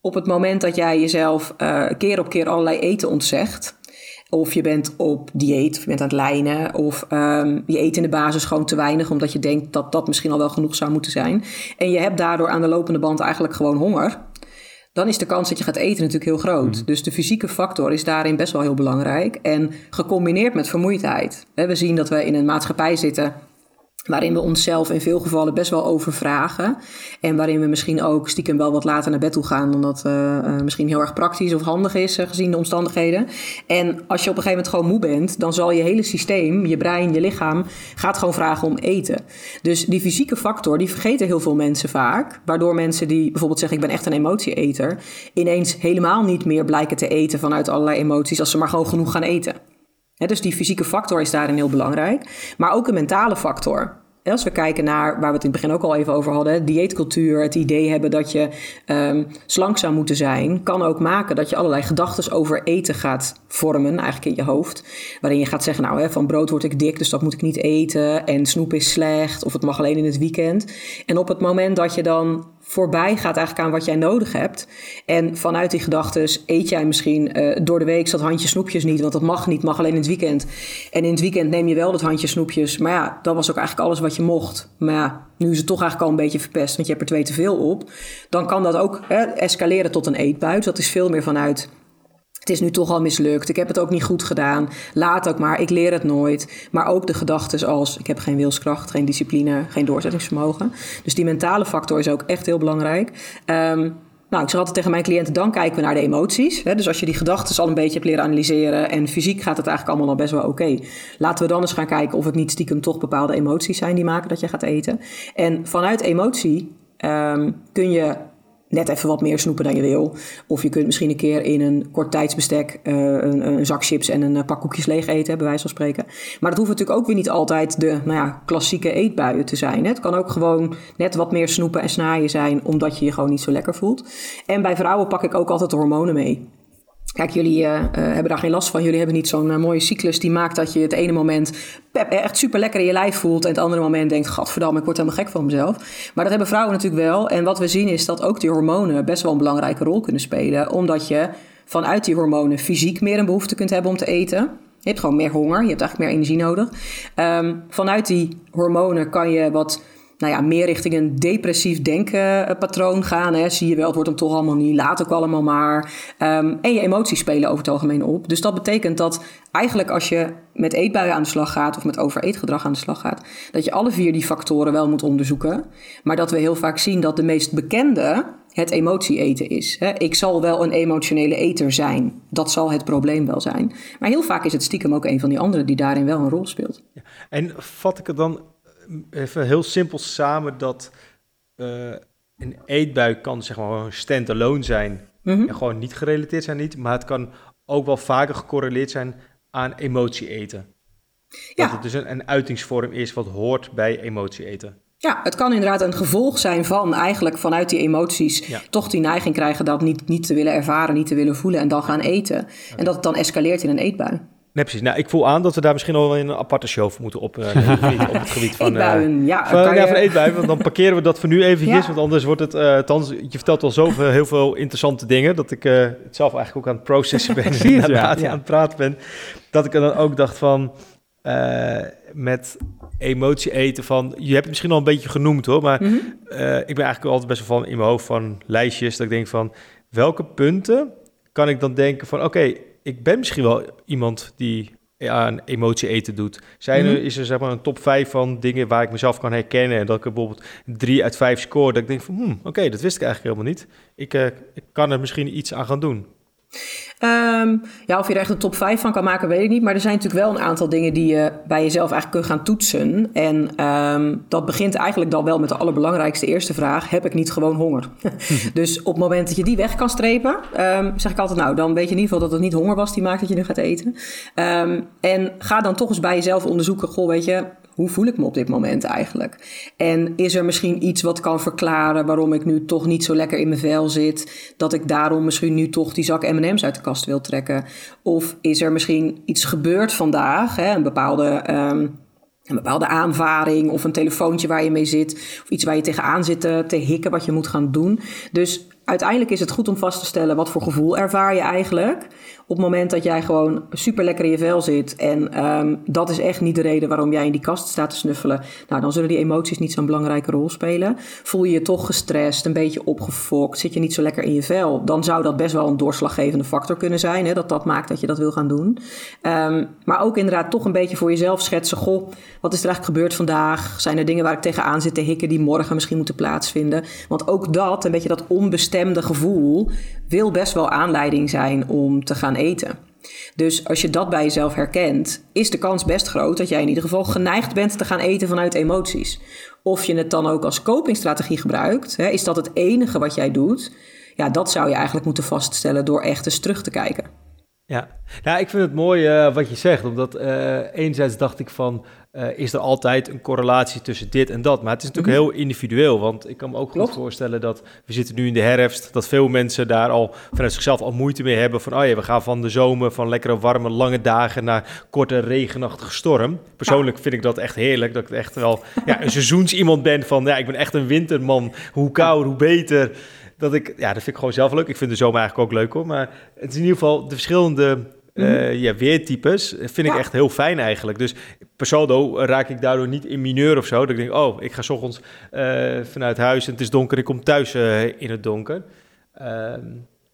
Op het moment dat jij jezelf keer op keer allerlei eten ontzegt, of je bent op dieet, of je bent aan het lijnen, of je eet in de basis gewoon te weinig, omdat je denkt dat dat misschien al wel genoeg zou moeten zijn. En je hebt daardoor aan de lopende band eigenlijk gewoon honger. Dan is de kans dat je gaat eten natuurlijk heel groot. Mm. Dus de fysieke factor is daarin best wel heel belangrijk. En gecombineerd met vermoeidheid. We zien dat we in een maatschappij zitten waarin we onszelf in veel gevallen best wel overvragen. En waarin we misschien ook stiekem wel wat later naar bed toe gaan, omdat misschien heel erg praktisch of handig is, gezien de omstandigheden. En als je op een gegeven moment gewoon moe bent, dan zal je hele systeem, je brein, je lichaam, gaat gewoon vragen om eten. Dus die fysieke factor, die vergeten heel veel mensen vaak. Waardoor mensen die bijvoorbeeld zeggen, ik ben echt een emotieeter, ineens helemaal niet meer blijken te eten vanuit allerlei emoties, als ze maar gewoon genoeg gaan eten. He, dus die fysieke factor is daarin heel belangrijk. Maar ook een mentale factor. Als we kijken naar, waar we het in het begin ook al even over hadden, dieetcultuur, het idee hebben dat je slank zou moeten zijn, kan ook maken dat je allerlei gedachten over eten gaat vormen, eigenlijk in je hoofd. Waarin je gaat zeggen, nou, van brood word ik dik, dus dat moet ik niet eten. En snoep is slecht, of het mag alleen in het weekend. En op het moment dat je dan voorbij gaat eigenlijk aan wat jij nodig hebt, en vanuit die gedachten eet jij misschien door de week dat handje snoepjes niet, want dat mag niet, mag alleen in het weekend. En in het weekend neem je wel dat handje snoepjes, maar ja, dat was ook eigenlijk alles wat je mocht. Maar ja, nu is het toch eigenlijk al een beetje verpest, want je hebt er 2 te veel op. Dan kan dat ook escaleren tot een eetbui. Dus dat is veel meer vanuit het het is nu toch al mislukt, ik heb het ook niet goed gedaan, laat ook maar, ik leer het nooit. Maar ook de gedachten als, ik heb geen wilskracht, geen discipline, geen doorzettingsvermogen. Dus die mentale factor is ook echt heel belangrijk. Nou, ik zeg altijd tegen mijn cliënten, dan kijken we naar de emoties. Dus als je die gedachten al een beetje hebt leren analyseren en fysiek gaat het eigenlijk allemaal al best wel oké. Laten we dan eens gaan kijken of het niet stiekem toch bepaalde emoties zijn die maken dat je gaat eten. En vanuit emotie kun je net even wat meer snoepen dan je wil. Of je kunt misschien een keer in een kort tijdsbestek een zak chips en een pak koekjes leeg eten, bij wijze van spreken. Maar dat hoeft natuurlijk ook weer niet altijd de klassieke eetbuien te zijn. Het kan ook gewoon net wat meer snoepen en snaaien zijn, omdat je je gewoon niet zo lekker voelt. En bij vrouwen pak ik ook altijd de hormonen mee. Kijk, jullie hebben daar geen last van. Jullie hebben niet zo'n mooie cyclus die maakt dat je het ene moment echt super lekker in je lijf voelt en het andere moment denkt, gadverdamme, ik word helemaal gek van mezelf. Maar dat hebben vrouwen natuurlijk wel. En wat we zien is dat ook die hormonen best wel een belangrijke rol kunnen spelen, omdat je vanuit die hormonen fysiek meer een behoefte kunt hebben om te eten. Je hebt gewoon meer honger, je hebt eigenlijk meer energie nodig. Vanuit die hormonen kan je wat meer richting een depressief denken patroon gaan. Hè. Zie je wel, het wordt hem toch allemaal niet, laat ook allemaal maar. En je emoties spelen over het algemeen op. Dus dat betekent dat eigenlijk als je met eetbuien aan de slag gaat of met overeetgedrag aan de slag gaat, dat je alle vier die factoren wel moet onderzoeken. Maar dat we heel vaak zien dat de meest bekende het emotie-eten is. Hè. Ik zal wel een emotionele eter zijn. Dat zal het probleem wel zijn. Maar heel vaak is het stiekem ook een van die anderen die daarin wel een rol speelt. Ja, en vat ik het dan even heel simpel samen dat een eetbui kan zeg maar stand-alone zijn en gewoon niet gerelateerd zijn, maar het kan ook wel vaker gecorreleerd zijn aan emotie eten. Ja. Dat het dus een uitingsvorm is wat hoort bij emotie eten. Ja, het kan inderdaad een gevolg zijn van eigenlijk vanuit die emoties toch die neiging krijgen dat niet te willen ervaren, niet te willen voelen en dan gaan eten. Okay. En dat het dan escaleert in een eetbui. Nee, precies. Nou, ik voel aan dat we daar misschien al een aparte show voor moeten op het gebied van eetbuien. Van eetbuien, want dan parkeren we dat voor nu eventjes, want anders wordt het, je vertelt al zoveel heel veel interessante dingen, dat ik het zelf eigenlijk ook aan het processen ben, aan het praten ben, dat ik dan ook dacht van, met emotie eten van, je hebt het misschien al een beetje genoemd hoor, maar ik ben eigenlijk altijd best wel van in mijn hoofd van lijstjes, dat ik denk van, welke punten kan ik dan denken van, oké, ik ben misschien wel iemand die aan emotie eten doet. Is er zeg maar een top 5 van dingen waar ik mezelf kan herkennen en dat ik bijvoorbeeld 3 uit 5 score, dat ik denk van, oké, dat wist ik eigenlijk helemaal niet. Ik kan er misschien iets aan gaan doen. Of je er echt een top 5 van kan maken, weet ik niet. Maar er zijn natuurlijk wel een aantal dingen die je bij jezelf eigenlijk kunt gaan toetsen. En dat begint eigenlijk dan wel met de allerbelangrijkste eerste vraag. Heb ik niet gewoon honger? Dus op het moment dat je die weg kan strepen, zeg ik altijd, dan weet je in ieder geval dat het niet honger was die maakt dat je nu gaat eten. En ga dan toch eens bij jezelf onderzoeken, weet je, hoe voel ik me op dit moment eigenlijk? En is er misschien iets wat kan verklaren waarom ik nu toch niet zo lekker in mijn vel zit? Dat ik daarom misschien nu toch die zak M&M's uit de kast wil trekken? Of is er misschien iets gebeurd vandaag? Hè? Een bepaalde aanvaring of een telefoontje waar je mee zit. Of iets waar je tegenaan zit te hikken wat je moet gaan doen. Dus uiteindelijk is het goed om vast te stellen wat voor gevoel ervaar je eigenlijk op het moment dat jij gewoon super lekker in je vel zit. En dat is echt niet de reden waarom jij in die kast staat te snuffelen. Dan zullen die emoties niet zo'n belangrijke rol spelen. Voel je je toch gestrest, een beetje opgefokt, zit je niet zo lekker in je vel, dan zou dat best wel een doorslaggevende factor kunnen zijn. Hè, dat maakt dat je dat wil gaan doen. Maar ook inderdaad toch een beetje voor jezelf schetsen. Wat is er eigenlijk gebeurd vandaag? Zijn er dingen waar ik tegenaan zit te hikken die morgen misschien moeten plaatsvinden? Want ook dat, een beetje dat onbestemde gevoel, wil best wel aanleiding zijn om te gaan eten. Dus als je dat bij jezelf herkent, is de kans best groot dat jij in ieder geval geneigd bent te gaan eten vanuit emoties. Of je het dan ook als copingstrategie gebruikt, hè, is dat het enige wat jij doet? Ja, dat zou je eigenlijk moeten vaststellen door echt eens terug te kijken. Ja, ik vind het mooi wat je zegt, omdat enerzijds dacht ik van, is er altijd een correlatie tussen dit en dat? Maar het is natuurlijk heel individueel, want ik kan me ook goed voorstellen dat we zitten nu in de herfst, dat veel mensen daar al vanuit zichzelf al moeite mee hebben van, we gaan van de zomer, van lekkere warme lange dagen naar korte regenachtige storm. Persoonlijk vind ik dat echt heerlijk, dat ik echt wel een seizoensiemand ben van, ik ben echt een winterman, hoe kouder, hoe beter. Dat vind ik gewoon zelf leuk. Ik vind de zomer eigenlijk ook leuk hoor. Maar het is in ieder geval de verschillende weertypes vind ik echt heel fijn eigenlijk. Dus persoonlijk raak ik daardoor niet in mineur of zo. Dat ik denk, ik ga 's ochtends vanuit huis en het is donker. Ik kom thuis in het donker.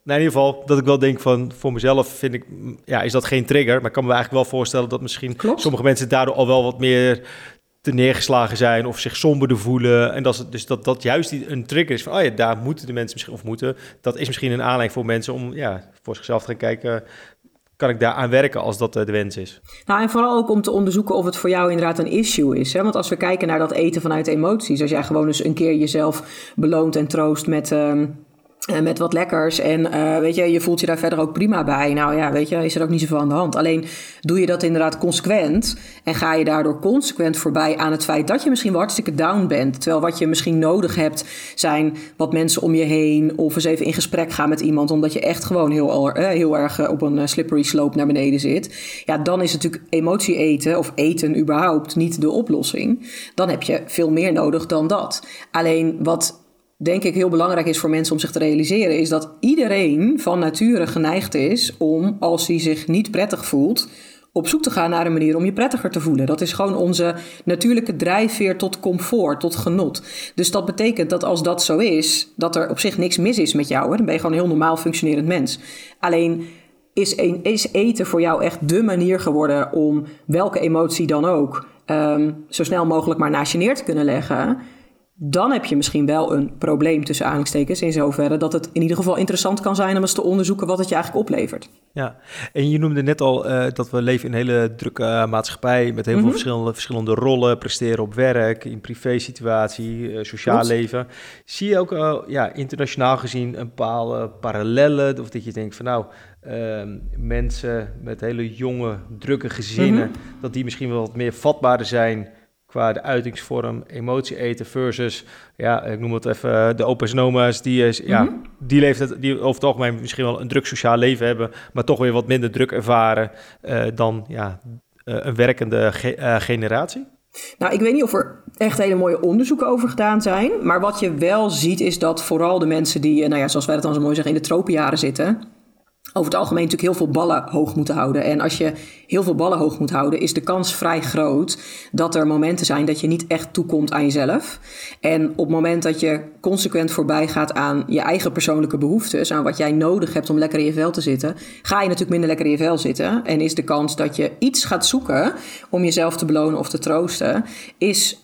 Nou, in ieder geval dat ik wel denk van voor mezelf vind ik, ja, is dat geen trigger. Maar ik kan me eigenlijk wel voorstellen dat misschien sommige mensen daardoor al wel wat meer te neergeslagen zijn of zich somberder voelen. En dat dus dat juist een trigger is van, oh ja, daar moeten de mensen misschien of moeten. Dat is misschien een aanleiding voor mensen om ja, voor zichzelf te gaan kijken. Kan ik daar aan werken als dat de wens is? Nou, en vooral ook om te onderzoeken of het voor jou inderdaad een issue is. Hè? Want als we kijken naar dat eten vanuit emoties, als jij gewoon eens een keer jezelf beloont en troost met wat lekkers en weet je, je voelt je daar verder ook prima bij. Nou ja, weet je, is er ook niet zoveel aan de hand. Alleen doe je dat inderdaad consequent en ga je daardoor consequent voorbij aan het feit dat je misschien wel hartstikke down bent. Terwijl wat je misschien nodig hebt zijn wat mensen om je heen of eens even in gesprek gaan met iemand, omdat je echt gewoon heel erg op een slippery slope naar beneden zit. Ja, dan is natuurlijk emotie eten of eten überhaupt niet de oplossing. Dan heb je veel meer nodig dan dat. Alleen wat denk ik heel belangrijk is voor mensen om zich te realiseren, is dat iedereen van nature geneigd is om, als hij zich niet prettig voelt, op zoek te gaan naar een manier om je prettiger te voelen. Dat is gewoon onze natuurlijke drijfveer tot comfort, tot genot. Dus dat betekent dat als dat zo is, dat er op zich niks mis is met jou. Hè? Dan ben je gewoon een heel normaal functionerend mens. Alleen is eten voor jou echt de manier geworden om welke emotie dan ook zo snel mogelijk maar naast je neer te kunnen leggen. Dan heb je misschien wel een probleem tussen aanhalingstekens in zoverre dat het in ieder geval interessant kan zijn om eens te onderzoeken wat het je eigenlijk oplevert. Ja, en je noemde net al dat we leven in een hele drukke maatschappij met heel veel verschillende rollen, presteren op werk, in privé-situatie, sociaal leven. Zie je ook internationaal gezien een bepaalde parallellen of dat je denkt van nou, mensen met hele jonge, drukke gezinnen, dat die misschien wel wat meer vatbaarder zijn qua de uitingsvorm, emotie eten versus, ja, ik noem het even de opa's en oma's, die leeftijd, die over het algemeen misschien wel een druk sociaal leven hebben, maar toch weer wat minder druk ervaren dan een werkende generatie? Nou, ik weet niet of er echt hele mooie onderzoeken over gedaan zijn, maar wat je wel ziet is dat vooral de mensen die, nou ja, zoals wij dat dan zo mooi zeggen, in de tropenjaren zitten, over het algemeen natuurlijk heel veel ballen hoog moeten houden. En als je heel veel ballen hoog moet houden, is de kans vrij groot dat er momenten zijn dat je niet echt toekomt aan jezelf. En op het moment dat je consequent voorbij gaat aan je eigen persoonlijke behoeftes, aan wat jij nodig hebt om lekker in je vel te zitten, ga je natuurlijk minder lekker in je vel zitten. En is de kans dat je iets gaat zoeken om jezelf te belonen of te troosten, is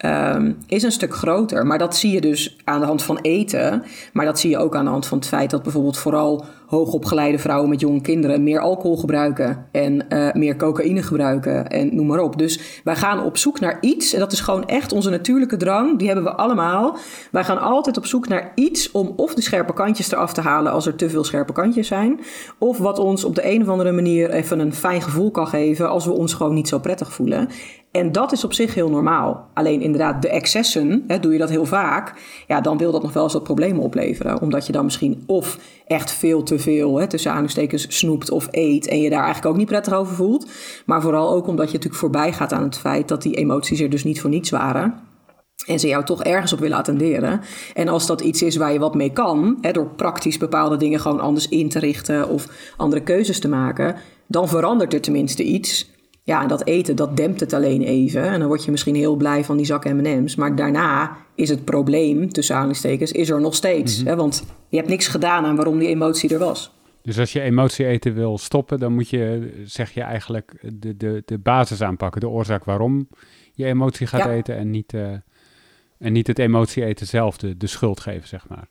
een stuk groter. Maar dat zie je dus aan de hand van eten. Maar dat zie je ook aan de hand van het feit dat bijvoorbeeld vooral hoogopgeleide vrouwen met jonge kinderen meer alcohol gebruiken en meer cocaïne gebruiken en noem maar op. Dus wij gaan op zoek naar iets en dat is gewoon echt onze natuurlijke drang. Die hebben we allemaal. Wij gaan altijd op zoek naar iets om of de scherpe kantjes eraf te halen als er te veel scherpe kantjes zijn, of wat ons op de een of andere manier even een fijn gevoel kan geven als we ons gewoon niet zo prettig voelen. En dat is op zich heel normaal. Alleen inderdaad de excessen, hè, doe je dat heel vaak, ja, dan wil dat nog wel eens wat problemen opleveren. Omdat je dan misschien of echt veel te veel, hè, tussen aanhalingstekens snoept of eet en je daar eigenlijk ook niet prettig over voelt. Maar vooral ook omdat je natuurlijk voorbij gaat aan het feit dat die emoties er dus niet voor niets waren. En ze jou toch ergens op willen attenderen. En als dat iets is waar je wat mee kan, hè, door praktisch bepaalde dingen gewoon anders in te richten of andere keuzes te maken, dan verandert er tenminste iets. Ja, en dat eten, dat dempt het alleen even. En dan word je misschien heel blij van die zak M&M's. Maar daarna is het probleem, tussen aanhalingstekens, is er nog steeds. Hè? Want je hebt niks gedaan aan waarom die emotie er was. Dus als je emotie eten wil stoppen, dan moet je, zeg je eigenlijk, de basis aanpakken. De oorzaak waarom je emotie gaat eten en niet het emotie eten zelf de schuld geven, zeg maar.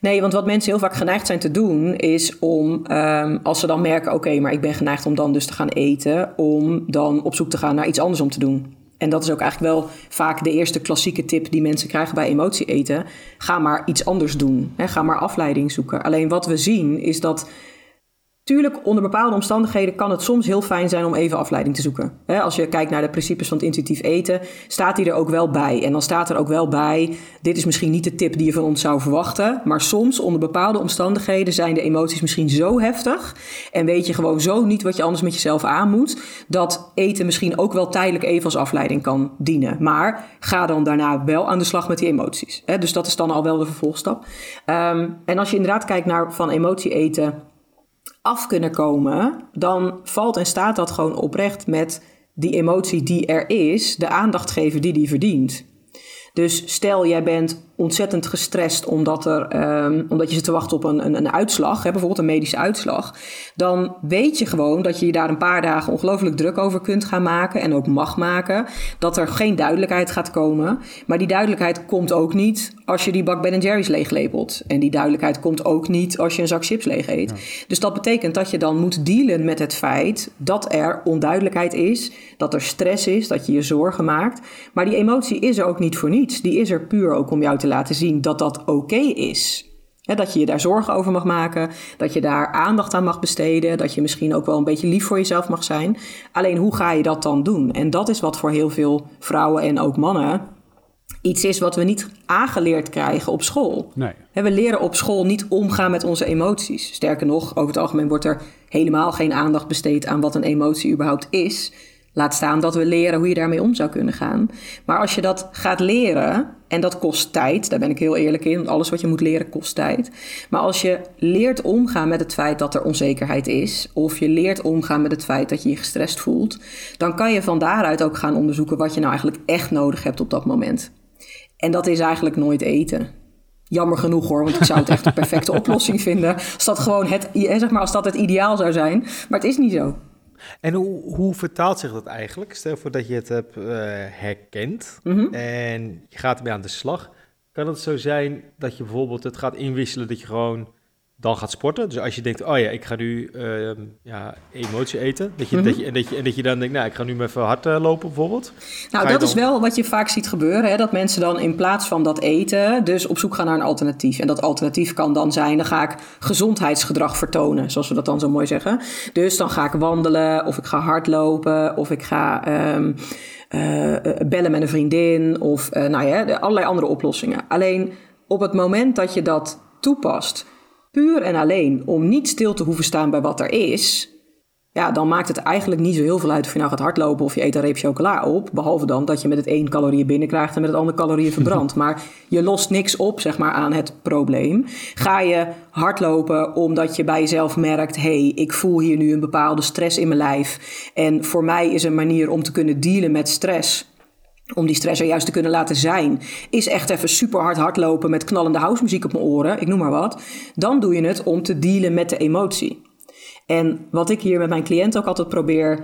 Nee, want wat mensen heel vaak geneigd zijn te doen is om, als ze dan merken, oké, maar ik ben geneigd om dan dus te gaan eten, om dan op zoek te gaan naar iets anders om te doen. En dat is ook eigenlijk wel vaak de eerste klassieke tip die mensen krijgen bij emotie eten. Ga maar iets anders doen. Hè, ga maar afleiding zoeken. Alleen wat we zien is dat, tuurlijk, onder bepaalde omstandigheden kan het soms heel fijn zijn om even afleiding te zoeken. Als je kijkt naar de principes van het intuïtief eten, staat die er ook wel bij. En dan staat er ook wel bij, dit is misschien niet de tip die je van ons zou verwachten, maar soms onder bepaalde omstandigheden zijn de emoties misschien zo heftig en weet je gewoon zo niet wat je anders met jezelf aan moet, dat eten misschien ook wel tijdelijk even als afleiding kan dienen. Maar ga dan daarna wel aan de slag met die emoties. Dus dat is dan al wel de vervolgstap. En als je inderdaad kijkt naar van emotie eten af kunnen komen, dan valt en staat dat gewoon oprecht met die emotie die er is, de aandacht geven die verdient. Dus stel jij bent ontzettend gestrest omdat je zit te wachten op een uitslag, hè, bijvoorbeeld een medische uitslag, dan weet je gewoon dat je je daar een paar dagen ongelooflijk druk over kunt gaan maken en ook mag maken, dat er geen duidelijkheid gaat komen. Maar die duidelijkheid komt ook niet als je die bak Ben & Jerry's leeglepelt. En die duidelijkheid komt ook niet als je een zak chips leeg eet. Ja. Dus dat betekent dat je dan moet dealen met het feit dat er onduidelijkheid is, dat er stress is, dat je je zorgen maakt. Maar die emotie is er ook niet voor niets. Die is er puur ook om jou te laten zien dat dat oké is. He, dat je je daar zorgen over mag maken, dat je daar aandacht aan mag besteden, dat je misschien ook wel een beetje lief voor jezelf mag zijn. Alleen hoe ga je dat dan doen? En dat is wat voor heel veel vrouwen en ook mannen iets is wat we niet aangeleerd krijgen op school. Nee. He, we leren op school niet omgaan met onze emoties. Sterker nog, over het algemeen wordt er helemaal geen aandacht besteed aan wat een emotie überhaupt is. Laat staan dat we leren hoe je daarmee om zou kunnen gaan. Maar als je dat gaat leren, en dat kost tijd, daar ben ik heel eerlijk in, want alles wat je moet leren kost tijd. Maar als je leert omgaan met het feit dat er onzekerheid is, of je leert omgaan met het feit dat je je gestrest voelt, dan kan je van daaruit ook gaan onderzoeken wat je nou eigenlijk echt nodig hebt op dat moment. En dat is eigenlijk nooit eten. Jammer genoeg hoor, want ik zou het echt een perfecte oplossing vinden. Als dat gewoon het ideaal zou zijn. Maar het is niet zo. En hoe vertaalt zich dat eigenlijk? Stel voor dat je het hebt herkend en je gaat ermee aan de slag. Kan het zo zijn dat je bijvoorbeeld het gaat inwisselen dat je gewoon dan gaat sporten? Dus als je denkt, oh ja, ik ga nu emotie eten. Dat je dan denkt, nou, ik ga nu even hard lopen bijvoorbeeld. Nou, dat is wel wat je vaak ziet gebeuren. Hè? Dat mensen dan in plaats van dat eten dus op zoek gaan naar een alternatief. En dat alternatief kan dan zijn, dan ga ik gezondheidsgedrag vertonen. Zoals we dat dan zo mooi zeggen. Dus dan ga ik wandelen of ik ga hardlopen of ik ga bellen met een vriendin. Of allerlei andere oplossingen. Alleen op het moment dat je dat toepast, puur en alleen om niet stil te hoeven staan bij wat er is, ja, dan maakt het eigenlijk niet zo heel veel uit of je nou gaat hardlopen of je eet een reep chocola op, behalve dan dat je met het een calorieën binnenkrijgt en met het ander calorieën verbrandt. Maar je lost niks op, zeg maar, aan het probleem. Ga je hardlopen omdat je bij jezelf merkt, ik voel hier nu een bepaalde stress in mijn lijf en voor mij is een manier om te kunnen dealen met stress, om die stress er juist te kunnen laten zijn, is echt even super hard hardlopen met knallende housemuziek op mijn oren, ik noem maar wat. Dan doe je het om te dealen met de emotie. En wat ik hier met mijn cliënt ook altijd probeer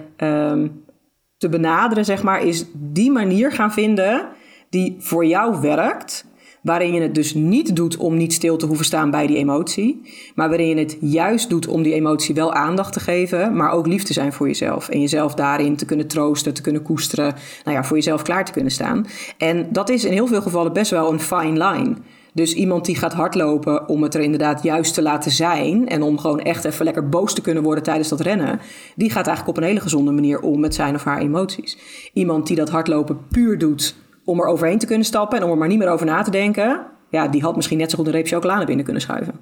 te benaderen, zeg maar, is die manier gaan vinden die voor jou werkt, waarin je het dus niet doet om niet stil te hoeven staan bij die emotie, maar waarin je het juist doet om die emotie wel aandacht te geven, maar ook lief te zijn voor jezelf. En jezelf daarin te kunnen troosten, te kunnen koesteren, voor jezelf klaar te kunnen staan. En dat is in heel veel gevallen best wel een fine line. Dus iemand die gaat hardlopen om het er inderdaad juist te laten zijn en om gewoon echt even lekker boos te kunnen worden tijdens dat rennen, die gaat eigenlijk op een hele gezonde manier om met zijn of haar emoties. Iemand die dat hardlopen puur doet om er overheen te kunnen stappen en om er maar niet meer over na te denken, ja, die had misschien net zo goed een reep chocolade binnen kunnen schuiven.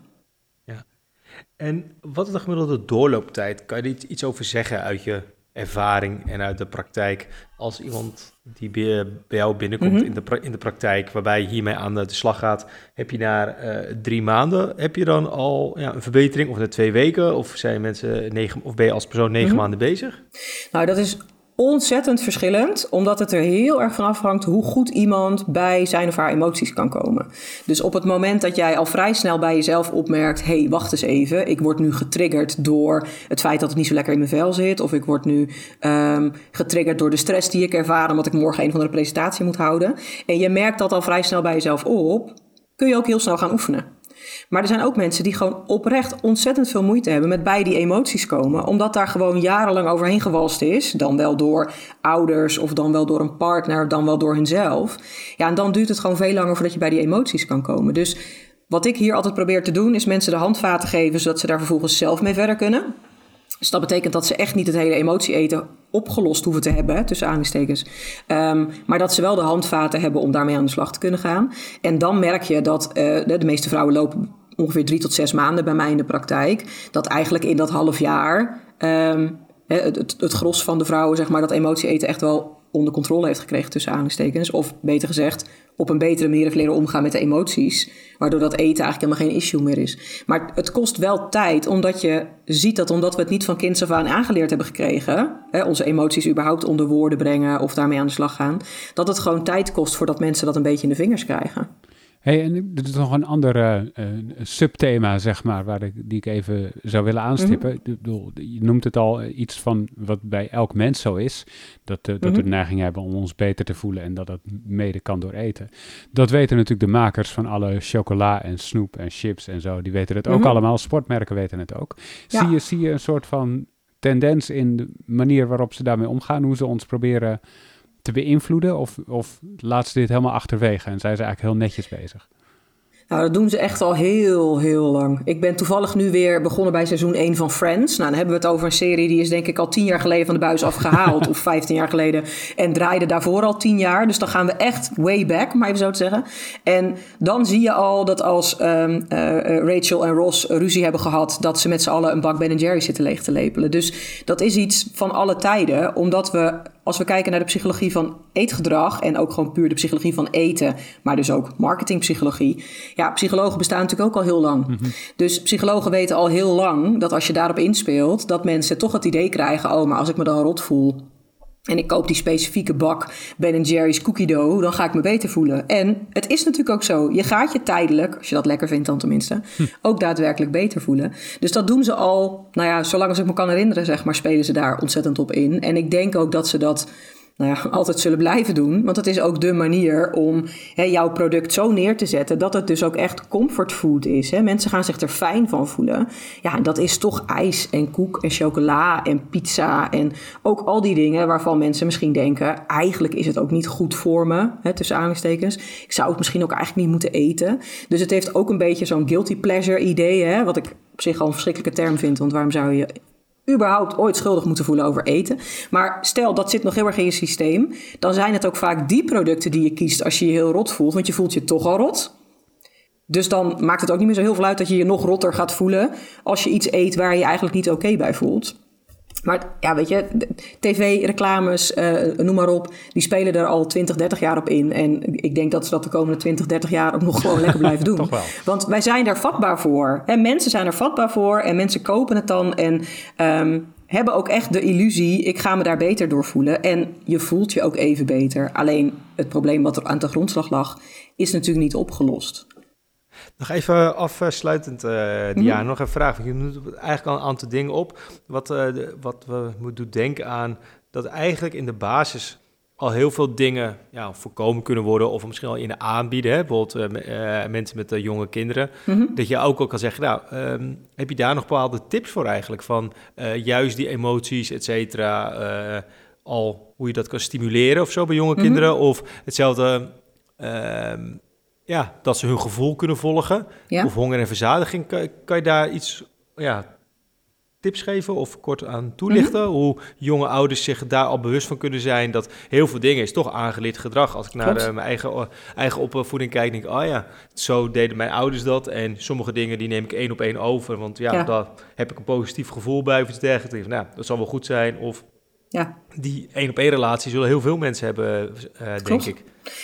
Ja. En wat is de gemiddelde doorlooptijd? Kan je er iets over zeggen uit je ervaring en uit de praktijk, als iemand die bij jou binnenkomt in de praktijk, waarbij je hiermee aan de slag gaat, heb je na 3 maanden, heb je dan al een verbetering, of na 2 weken, of zijn mensen 9, of ben je als persoon 9 maanden bezig? Nou, dat is ontzettend verschillend, omdat het er heel erg van afhangt hoe goed iemand bij zijn of haar emoties kan komen. Dus op het moment dat jij al vrij snel bij jezelf opmerkt, wacht eens even, ik word nu getriggerd door het feit dat het niet zo lekker in mijn vel zit, of ik word nu getriggerd door de stress die ik ervaar omdat ik morgen een of andere presentatie moet houden. En je merkt dat al vrij snel bij jezelf op, kun je ook heel snel gaan oefenen. Maar er zijn ook mensen die gewoon oprecht ontzettend veel moeite hebben met bij die emoties komen, omdat daar gewoon jarenlang overheen gewalst is, dan wel door ouders of dan wel door een partner, dan wel door hunzelf. Ja, en dan duurt het gewoon veel langer voordat je bij die emoties kan komen. Dus wat ik hier altijd probeer te doen, is mensen de handvaten geven, zodat ze daar vervolgens zelf mee verder kunnen. Dus dat betekent dat ze echt niet het hele emotieeten opgelost hoeven te hebben, tussen aanhalingstekens. Maar dat ze wel de handvaten hebben om daarmee aan de slag te kunnen gaan. En dan merk je dat de meeste vrouwen lopen ongeveer 3 tot 6 maanden bij mij in de praktijk. Dat eigenlijk in dat half jaar het gros van de vrouwen, zeg maar, dat emotieeten echt wel onder controle heeft gekregen tussen aanhalingstekens. Of beter gezegd, op een betere manier heeft leren omgaan met de emoties. Waardoor dat eten eigenlijk helemaal geen issue meer is. Maar het kost wel tijd, omdat je ziet dat omdat we het niet van kinds af aan aangeleerd hebben gekregen. Hè, onze emoties überhaupt onder woorden brengen of daarmee aan de slag gaan. Dat het gewoon tijd kost voordat mensen dat een beetje in de vingers krijgen. Hey, en er is nog een ander subthema, zeg maar, die ik even zou willen aanstippen. Mm-hmm. Ik bedoel, je noemt het al iets van wat bij elk mens zo is. Dat we de neiging hebben om ons beter te voelen en dat dat mede kan door eten. Dat weten natuurlijk de makers van alle chocola en snoep en chips en zo. Die weten het ook allemaal. Sportmerken weten het ook. Ja. Zie je een soort van tendens in de manier waarop ze daarmee omgaan? Hoe ze ons proberen te beïnvloeden of laat ze dit helemaal achterwege en zijn ze eigenlijk heel netjes bezig? Nou, dat doen ze echt al heel, heel lang. Ik ben toevallig nu weer begonnen bij seizoen 1 van Friends. Nou, dan hebben we het over een serie die is denk ik al 10 jaar geleden van de buis afgehaald of 15 jaar geleden en draaide daarvoor al 10 jaar. Dus dan gaan we echt way back, om maar even zo te zeggen. En dan zie je al dat als Rachel en Ross ruzie hebben gehad, dat ze met z'n allen een bak Ben & Jerry's zitten leeg te lepelen. Dus dat is iets van alle tijden, omdat we, als we kijken naar de psychologie van eetgedrag en ook gewoon puur de psychologie van eten, maar dus ook marketingpsychologie. Ja, psychologen bestaan natuurlijk ook al heel lang. Mm-hmm. Dus psychologen weten al heel lang dat als je daarop inspeelt, dat mensen toch het idee krijgen, oh, maar als ik me dan rot voel en ik koop die specifieke bak Ben & Jerry's cookie dough, dan ga ik me beter voelen. En het is natuurlijk ook zo. Je gaat je tijdelijk, als je dat lekker vindt dan tenminste, ook daadwerkelijk beter voelen. Dus dat doen ze al, nou ja, zolang als ik me kan herinneren, zeg maar, spelen ze daar ontzettend op in. En ik denk ook dat ze dat, nou ja, altijd zullen blijven doen. Want dat is ook de manier om jouw product zo neer te zetten dat het dus ook echt comfortfood is. Hè. Mensen gaan zich er fijn van voelen. Ja, en dat is toch ijs en koek en chocola en pizza en ook al die dingen waarvan mensen misschien denken, eigenlijk is het ook niet goed voor me, hè, tussen aanhalingstekens. Ik zou het misschien ook eigenlijk niet moeten eten. Dus het heeft ook een beetje zo'n guilty pleasure idee, hè, wat ik op zich al een verschrikkelijke term vind, want waarom zou je überhaupt ooit schuldig moeten voelen over eten. Maar stel, dat zit nog heel erg in je systeem, dan zijn het ook vaak die producten die je kiest als je je heel rot voelt, want je voelt je toch al rot. Dus dan maakt het ook niet meer zo heel veel uit dat je je nog rotter gaat voelen als je iets eet waar je eigenlijk niet oké bij voelt. Maar ja, weet je, tv-reclames, noem maar op, die spelen er al 20, 30 jaar op in. En ik denk dat ze dat de komende 20, 30 jaar ook nog gewoon lekker blijven doen. Toch wel. Want wij zijn daar vatbaar voor. En mensen zijn er vatbaar voor en mensen kopen het dan en hebben ook echt de illusie, ik ga me daar beter door voelen. En je voelt je ook even beter. Alleen het probleem wat er aan de grondslag lag, is natuurlijk niet opgelost. Nog even afsluitend, Diana, nog een vraag. Je noemt eigenlijk al een aantal dingen op. Wat we moeten denken aan dat eigenlijk in de basis al heel veel dingen voorkomen kunnen worden, of misschien al in de aanbieden, hè? Bijvoorbeeld mensen met jonge kinderen. Mm-hmm. Dat je ook al kan zeggen, heb je daar nog bepaalde tips voor eigenlijk? Van juist die emoties, et cetera, al hoe je dat kan stimuleren of zo bij jonge kinderen. Of hetzelfde, dat ze hun gevoel kunnen volgen. Ja. Of honger en verzadiging. Kan je daar iets, tips geven of kort aan toelichten? Mm-hmm. Hoe jonge ouders zich daar al bewust van kunnen zijn dat heel veel dingen is toch aangeleerd gedrag. Als ik naar mijn eigen opvoeding kijk, denk ik, zo deden mijn ouders dat. En sommige dingen die neem ik 1 op 1 over. Want daar heb ik een positief gevoel bij of iets dergelijks. Nou, dat zal wel goed zijn. Of die 1-op-1 relatie zullen heel veel mensen hebben, denk ik.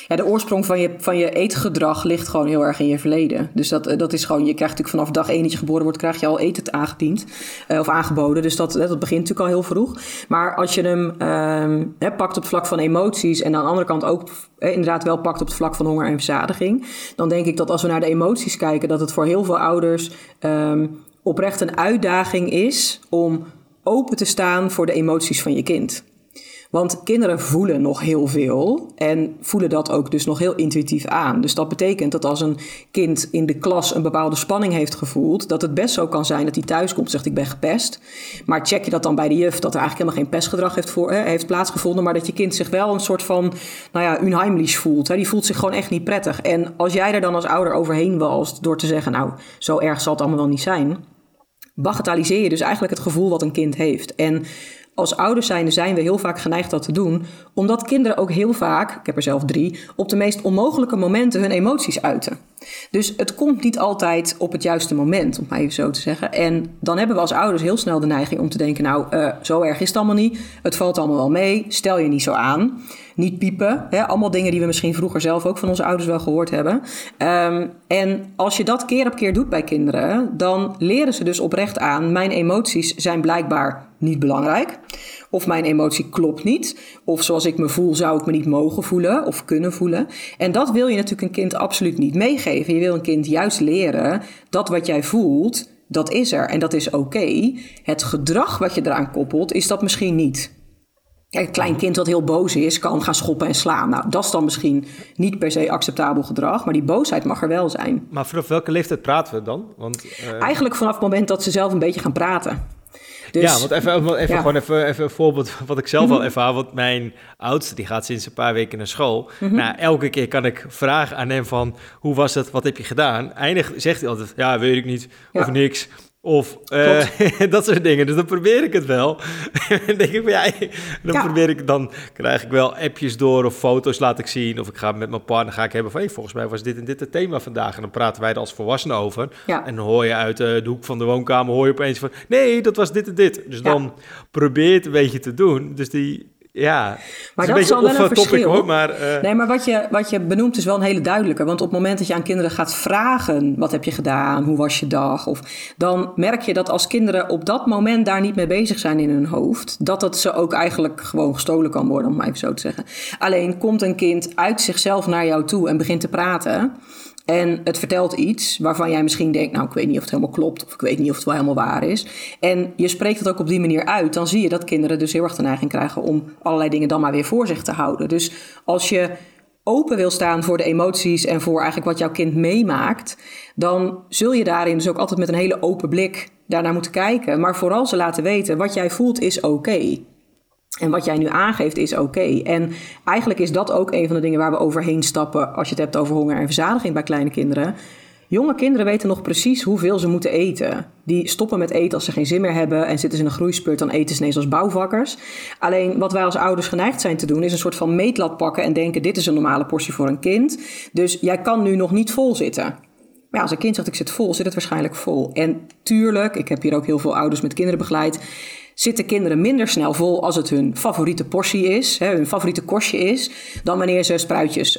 Ja, de oorsprong van je eetgedrag ligt gewoon heel erg in je verleden. Dus dat is gewoon, je krijgt natuurlijk vanaf dag 1 dat je geboren wordt, krijg je al eten aangediend of aangeboden. Dus dat begint natuurlijk al heel vroeg. Maar als je hem pakt op het vlak van emoties en aan de andere kant ook inderdaad wel pakt op het vlak van honger en verzadiging, dan denk ik dat als we naar de emoties kijken, dat het voor heel veel ouders oprecht een uitdaging is om open te staan voor de emoties van je kind. Want kinderen voelen nog heel veel en voelen dat ook dus nog heel intuïtief aan. Dus dat betekent dat als een kind in de klas een bepaalde spanning heeft gevoeld, dat het best zo kan zijn dat hij thuis komt en zegt ik ben gepest. Maar check je dat dan bij de juf dat er eigenlijk helemaal geen pestgedrag heeft plaatsgevonden, maar dat je kind zich wel een soort van, unheimlich voelt. Hè? Die voelt zich gewoon echt niet prettig. En als jij er dan als ouder overheen walst door te zeggen, zo erg zal het allemaal wel niet zijn, bagatelliseer je dus eigenlijk het gevoel wat een kind heeft. En als ouders zijnde zijn we heel vaak geneigd dat te doen, omdat kinderen ook heel vaak, ik heb er zelf 3, op de meest onmogelijke momenten hun emoties uiten. Dus het komt niet altijd op het juiste moment, om maar even zo te zeggen. En dan hebben we als ouders heel snel de neiging om te denken, zo erg is het allemaal niet. Het valt allemaal wel mee, stel je niet zo aan. Niet piepen, hè? Allemaal dingen die we misschien vroeger zelf ook van onze ouders wel gehoord hebben. En als je dat keer op keer doet bij kinderen, dan leren ze dus oprecht aan, mijn emoties zijn blijkbaar niet belangrijk. Of mijn emotie klopt niet. Of zoals ik me voel, zou ik me niet mogen voelen of kunnen voelen. En dat wil je natuurlijk een kind absoluut niet meegeven. Je wil een kind juist leren dat wat jij voelt, dat is er en dat is oké. Het gedrag wat je eraan koppelt, is dat misschien niet. Een klein kind dat heel boos is, kan gaan schoppen en slaan. Nou, dat is dan misschien niet per se acceptabel gedrag, maar die boosheid mag er wel zijn. Maar vanaf welke leeftijd praten we dan? Want, eigenlijk vanaf het moment dat ze zelf een beetje gaan praten. Dus, ja, want even gewoon even een voorbeeld wat ik zelf al ervaar. Want mijn oudste, die gaat sinds een paar weken naar school. Nou, elke keer kan ik vragen aan hem van, hoe was het, wat heb je gedaan? Eindig zegt hij altijd, ja, weet ik niet, of niks. Of dat soort dingen. Dus dan probeer ik het wel. Dan denk ik van dan krijg ik wel appjes door of foto's laat ik zien. Of ik ga met mijn partner hebben van volgens mij was dit en dit het thema vandaag. En dan praten wij er als volwassenen over. Ja. En dan hoor je uit de hoek van de woonkamer hoor je opeens van nee, dat was dit en dit. Dus dan probeer je het een beetje te doen. Dus die... Ja, maar dat is wel een verschil. Hoor, nee, maar wat je benoemt is wel een hele duidelijke. Want op het moment dat je aan kinderen gaat vragen, wat heb je gedaan, hoe was je dag? Dan merk je dat als kinderen op dat moment daar niet mee bezig zijn in hun hoofd, dat dat ze ook eigenlijk gewoon gestolen kan worden, om maar even zo te zeggen. Alleen komt een kind uit zichzelf naar jou toe en begint te praten. En het vertelt iets waarvan jij misschien denkt, ik weet niet of het helemaal klopt, of ik weet niet of het wel helemaal waar is. En je spreekt het ook op die manier uit, dan zie je dat kinderen dus heel erg de neiging krijgen om allerlei dingen dan maar weer voor zich te houden. Dus als je open wil staan voor de emoties en voor eigenlijk wat jouw kind meemaakt, dan zul je daarin dus ook altijd met een hele open blik daarnaar moeten kijken. Maar vooral ze laten weten, wat jij voelt is oké. En wat jij nu aangeeft is oké. En eigenlijk is dat ook een van de dingen waar we overheen stappen als je het hebt over honger en verzadiging bij kleine kinderen. Jonge kinderen weten nog precies hoeveel ze moeten eten. Die stoppen met eten als ze geen zin meer hebben en zitten ze in een groeispurt, dan eten ze ineens als bouwvakkers. Alleen wat wij als ouders geneigd zijn te doen is een soort van meetlat pakken en denken, dit is een normale portie voor een kind. Dus jij kan nu nog niet vol zitten. Maar als een kind zegt ik zit vol, zit het waarschijnlijk vol. En tuurlijk, ik heb hier ook heel veel ouders met kinderen begeleid, zitten kinderen minder snel vol als het hun favoriete portie is, hun favoriete korstje is, dan wanneer ze spruitjes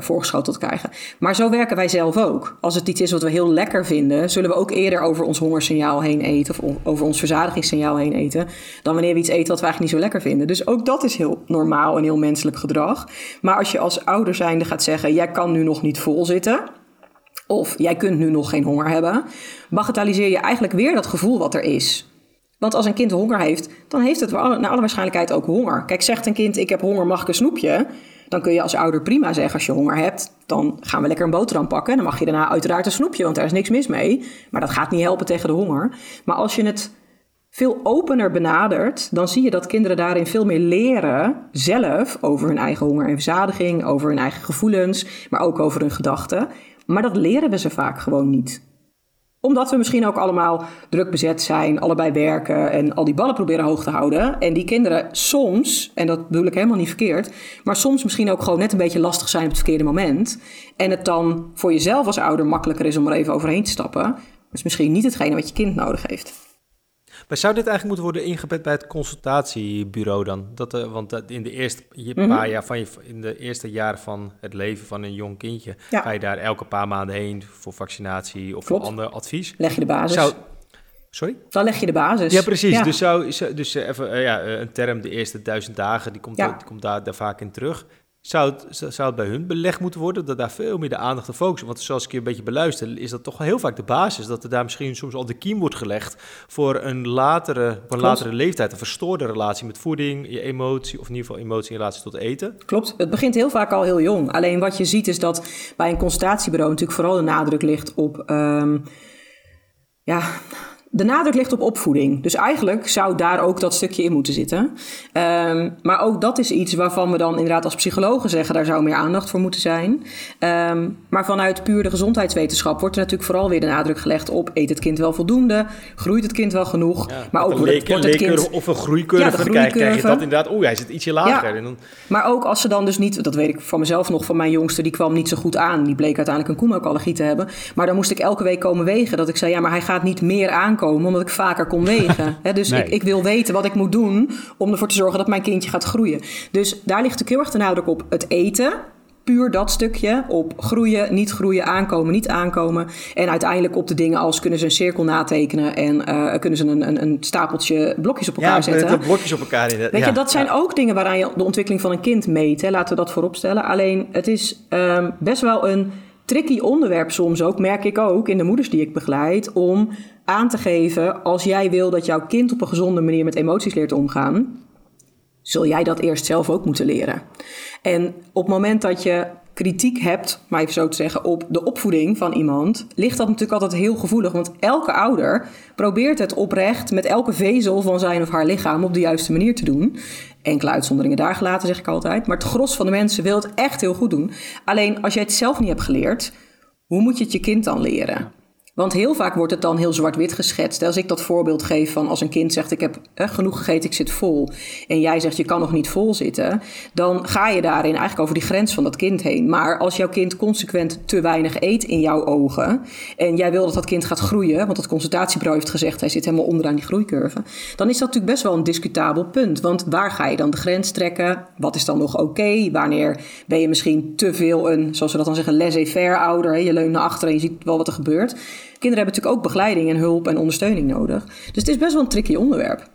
voorgeschoteld krijgen. Maar zo werken wij zelf ook. Als het iets is wat we heel lekker vinden, zullen we ook eerder over ons hongersignaal heen eten of over ons verzadigingssignaal heen eten, dan wanneer we iets eten wat we eigenlijk niet zo lekker vinden. Dus ook dat is heel normaal en heel menselijk gedrag. Maar als je als ouder zijnde gaat zeggen, jij kan nu nog niet vol zitten, of jij kunt nu nog geen honger hebben, bagatelliseer je eigenlijk weer dat gevoel wat er is. Want als een kind honger heeft, dan heeft het naar alle waarschijnlijkheid ook honger. Kijk, zegt een kind, ik heb honger, mag ik een snoepje? Dan kun je als ouder prima zeggen, als je honger hebt, dan gaan we lekker een boterham pakken. Dan mag je daarna uiteraard een snoepje, want daar is niks mis mee. Maar dat gaat niet helpen tegen de honger. Maar als je het veel opener benadert, dan zie je dat kinderen daarin veel meer leren zelf over hun eigen honger en verzadiging, over hun eigen gevoelens, maar ook over hun gedachten. Maar dat leren we ze vaak gewoon niet. Omdat we misschien ook allemaal druk bezet zijn, allebei werken en al die ballen proberen hoog te houden. En die kinderen soms, en dat bedoel ik helemaal niet verkeerd, maar soms misschien ook gewoon net een beetje lastig zijn op het verkeerde moment. En het dan voor jezelf als ouder makkelijker is om er even overheen te stappen. Dus misschien niet hetgene wat je kind nodig heeft. Maar zou dit eigenlijk moeten worden ingebed bij het consultatiebureau dan? Want in de eerste paar jaar in de eerste jaren van het leven van een jong kindje, ga je daar elke paar maanden heen voor vaccinatie of voor ander advies. Leg je de basis. Sorry? Dan leg je de basis. Ja, precies. Ja. Dus een term, de eerste 1000 dagen, die komt daar vaak in terug. Zou het bij hun belegd moeten worden dat daar veel meer de aandacht te focussen? Want zoals ik je een beetje beluister, is dat toch heel vaak de basis. Dat er daar misschien soms al de kiem wordt gelegd voor een latere leeftijd. Een verstoorde relatie met voeding, je emotie, of in ieder geval emotie in relatie tot eten. Klopt, het begint heel vaak al heel jong. Alleen wat je ziet is dat bij een consultatiebureau natuurlijk vooral de nadruk ligt op De nadruk ligt op opvoeding. Dus eigenlijk zou daar ook dat stukje in moeten zitten. Maar ook dat is iets waarvan we dan inderdaad als psychologen zeggen... daar zou meer aandacht voor moeten zijn. Maar vanuit puur de gezondheidswetenschap... wordt er natuurlijk vooral weer de nadruk gelegd op... eet het kind wel voldoende? Groeit het kind wel genoeg? Ja, maar ook wordt het kind... Of een groeicurve, ja, de groeicurve. Krijg je dat inderdaad... oh, hij zit ietsje lager. Ja, en dan... Maar ook als ze dan dus niet... dat weet ik van mezelf nog, van mijn jongste... die kwam niet zo goed aan. Die bleek uiteindelijk een koemmelkallergie te hebben. Maar dan moest ik elke week komen wegen. Dat ik zei, ja, maar hij gaat niet meer aankomen... omdat ik vaker kon wegen. Ik wil weten wat ik moet doen... om ervoor te zorgen dat mijn kindje gaat groeien. Dus daar ligt natuurlijk heel erg de nadruk op het eten. Puur dat stukje. Op groeien, niet groeien, aankomen, niet aankomen. En uiteindelijk op de dingen als... kunnen ze een cirkel natekenen... en kunnen ze een stapeltje blokjes op elkaar zetten. Ja, blokjes op elkaar. Dat zijn ook dingen waaraan je de ontwikkeling van een kind meet. Hè? Laten we dat vooropstellen. Alleen het is best wel een... tricky onderwerp soms ook, merk ik ook in de moeders die ik begeleid, om aan te geven, als jij wil dat jouw kind op een gezonde manier met emoties leert omgaan, zul jij dat eerst zelf ook moeten leren. En op het moment dat je kritiek hebt, maar even zo te zeggen, op de opvoeding van iemand, ligt dat natuurlijk altijd heel gevoelig, want elke ouder probeert het oprecht met elke vezel van zijn of haar lichaam op de juiste manier te doen. Enkele uitzonderingen daar gelaten, zeg ik altijd. Maar het gros van de mensen wil het echt heel goed doen. Alleen als jij het zelf niet hebt geleerd, hoe moet je het je kind dan leren? Want heel vaak wordt het dan heel zwart-wit geschetst. Als ik dat voorbeeld geef van als een kind zegt... ik heb genoeg gegeten, ik zit vol. En jij zegt, je kan nog niet vol zitten. Dan ga je daarin eigenlijk over die grens van dat kind heen. Maar als jouw kind consequent te weinig eet in jouw ogen... en jij wil dat dat kind gaat groeien... want dat consultatiebureau heeft gezegd... hij zit helemaal onderaan die groeicurve... dan is dat natuurlijk best wel een discutabel punt. Want waar ga je dan de grens trekken? Wat is dan nog oké? Wanneer ben je misschien te veel een... zoals we dat dan zeggen, laissez-faire ouder? Hè? Je leunt naar achteren en je ziet wel wat er gebeurt... Kinderen hebben natuurlijk ook begeleiding en hulp en ondersteuning nodig. Dus het is best wel een tricky onderwerp.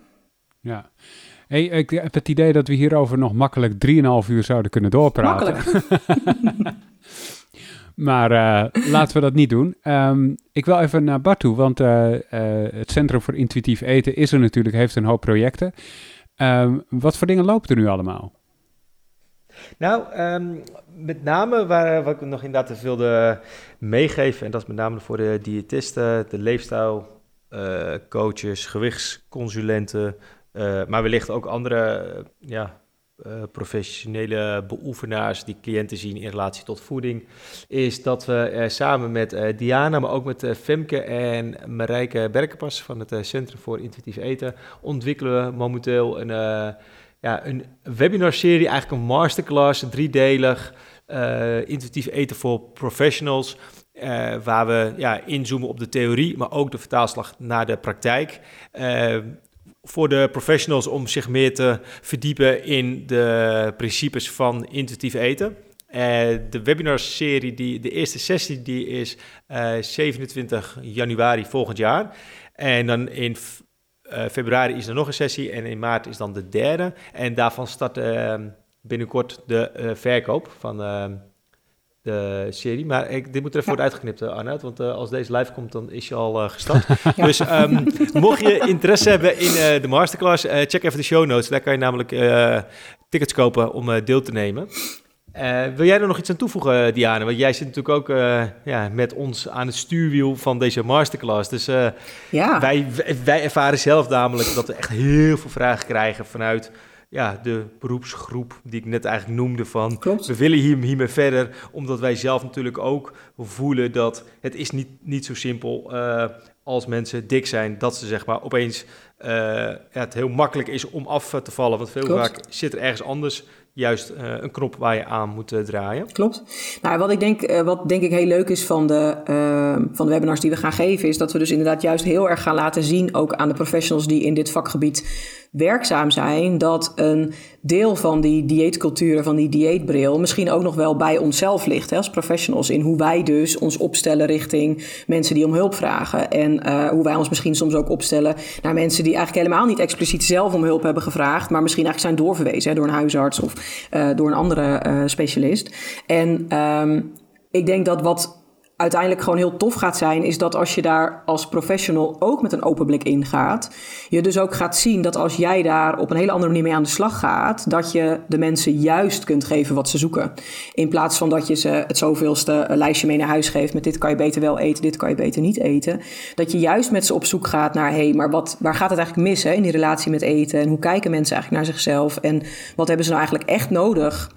Ja. Hey, ik heb het idee dat we hierover nog makkelijk 3,5 uur zouden kunnen doorpraten. Makkelijk. Maar laten we dat niet doen. Ik wil even naar Bart toe, want het Centrum voor Intuïtief Eten is er natuurlijk, heeft een hoop projecten. Wat voor dingen lopen er nu allemaal? Nou, met name wat ik nog inderdaad te wilde meegeven... en dat is met name voor de diëtisten, de leefstijlcoaches, gewichtsconsulenten... maar wellicht ook andere professionele beoefenaars die cliënten zien in relatie tot voeding... is dat we samen met Diana, maar ook met Femke en Marijke Berkenpas... van het Centrum voor Intuïtief Eten ontwikkelen we momenteel een webinarserie, eigenlijk een masterclass, 3-delig, intuïtief eten voor professionals, waar we inzoomen op de theorie, maar ook de vertaalslag naar de praktijk. Voor de professionals om zich meer te verdiepen in de principes van intuïtief eten. De webinarserie, de eerste sessie, die is 27 januari volgend jaar. En dan in... februari is er nog een sessie en in maart is dan de derde. En daarvan start binnenkort de verkoop van de serie. Maar dit moet er even worden uitgeknipt, Arnoud. Want als deze live komt, dan is je al gestart. Ja. Dus mocht je interesse hebben in de masterclass, check even de show notes. Daar kan je namelijk tickets kopen om deel te nemen. Wil jij er nog iets aan toevoegen, Diana? Want jij zit natuurlijk ook met ons aan het stuurwiel van deze masterclass. Dus wij ervaren zelf namelijk dat we echt heel veel vragen krijgen vanuit de beroepsgroep die ik net eigenlijk noemde. Van, we willen hiermee verder, omdat wij zelf natuurlijk ook voelen dat het is niet zo simpel als mensen dik zijn, dat ze zeg maar opeens het heel makkelijk is om af te vallen. Want heel vaak zit er ergens anders... juist een knop waar je aan moet draaien. Klopt. Nou, wat denk ik heel leuk is van de webinars die we gaan geven... is dat we dus inderdaad juist heel erg gaan laten zien... ook aan de professionals die in dit vakgebied werkzaam zijn... dat een deel van die dieetcultuur, van die dieetbril... misschien ook nog wel bij onszelf ligt, hè, als professionals... in hoe wij dus ons opstellen richting mensen die om hulp vragen... en hoe wij ons misschien soms ook opstellen naar mensen... die eigenlijk helemaal niet expliciet zelf om hulp hebben gevraagd... maar misschien eigenlijk zijn doorverwezen, hè, door een huisarts... of door een andere specialist. En ik denk dat wat uiteindelijk gewoon heel tof gaat zijn, is dat als je daar als professional ook met een open blik in gaat, je dus ook gaat zien dat als jij daar op een hele andere manier mee aan de slag gaat, dat je de mensen juist kunt geven wat ze zoeken. In plaats van dat je ze het zoveelste lijstje mee naar huis geeft met dit kan je beter wel eten, dit kan je beter niet eten. Dat je juist met ze op zoek gaat naar, waar gaat het eigenlijk mis hè, in die relatie met eten? En hoe kijken mensen eigenlijk naar zichzelf? En wat hebben ze nou eigenlijk echt nodig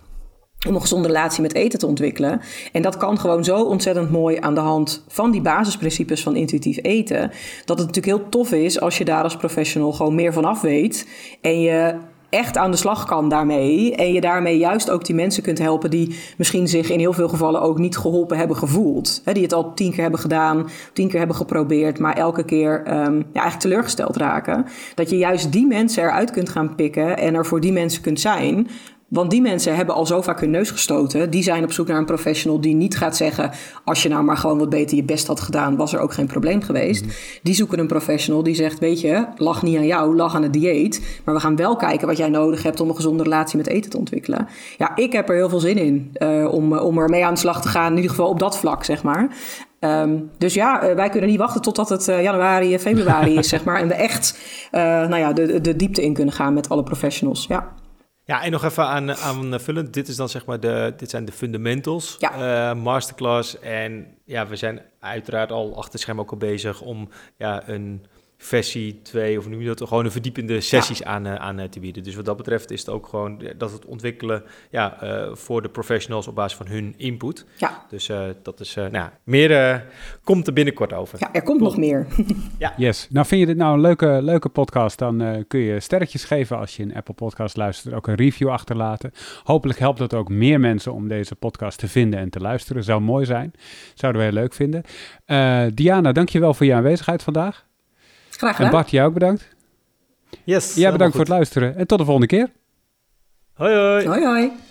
om een gezonde relatie met eten te ontwikkelen? En dat kan gewoon zo ontzettend mooi aan de hand van die basisprincipes van intuïtief eten, dat het natuurlijk heel tof is als je daar als professional gewoon meer van af weet en je echt aan de slag kan daarmee en je daarmee juist ook die mensen kunt helpen die misschien zich in heel veel gevallen ook niet geholpen hebben gevoeld. Die het al 10 keer hebben gedaan, 10 keer hebben geprobeerd, maar elke keer eigenlijk teleurgesteld raken. Dat je juist die mensen eruit kunt gaan pikken en er voor die mensen kunt zijn. Want die mensen hebben al zo vaak hun neus gestoten. Die zijn op zoek naar een professional die niet gaat zeggen, als je nou maar gewoon wat beter je best had gedaan, was er ook geen probleem geweest. Die zoeken een professional die zegt, weet je, lach niet aan jou, lach aan het dieet. Maar we gaan wel kijken wat jij nodig hebt om een gezonde relatie met eten te ontwikkelen. Ja, ik heb er heel veel zin in om er mee aan de slag te gaan. In ieder geval op dat vlak, zeg maar. Dus wij kunnen niet wachten totdat het januari, februari is, zeg maar. En we echt de diepte in kunnen gaan met alle professionals, ja. Ja, en nog even aanvullend. Dit is dan zeg maar dit zijn de fundamentals, ja. Masterclass. En ja, we zijn uiteraard al achter het scherm ook al bezig om een versie 2 of nu dat gewoon een verdiepende sessies aan te bieden. Dus wat dat betreft is het ook gewoon dat het ontwikkelen voor de professionals op basis van hun input. Ja. Dus dat is meer komt er binnenkort over. Ja, er komt nog meer. Ja. Yes. Nou, vind je dit nou een leuke podcast? Dan kun je sterretjes geven als je een Apple Podcast luistert. Ook een review achterlaten. Hopelijk helpt dat ook meer mensen om deze podcast te vinden en te luisteren. Zou mooi zijn. Zouden we heel leuk vinden. Diana, dankjewel voor je aanwezigheid vandaag. Graag gedaan. En Bart, jij ook bedankt. Yes. Jij bedankt voor het luisteren. En tot de volgende keer. Hoi, hoi. Hoi, hoi.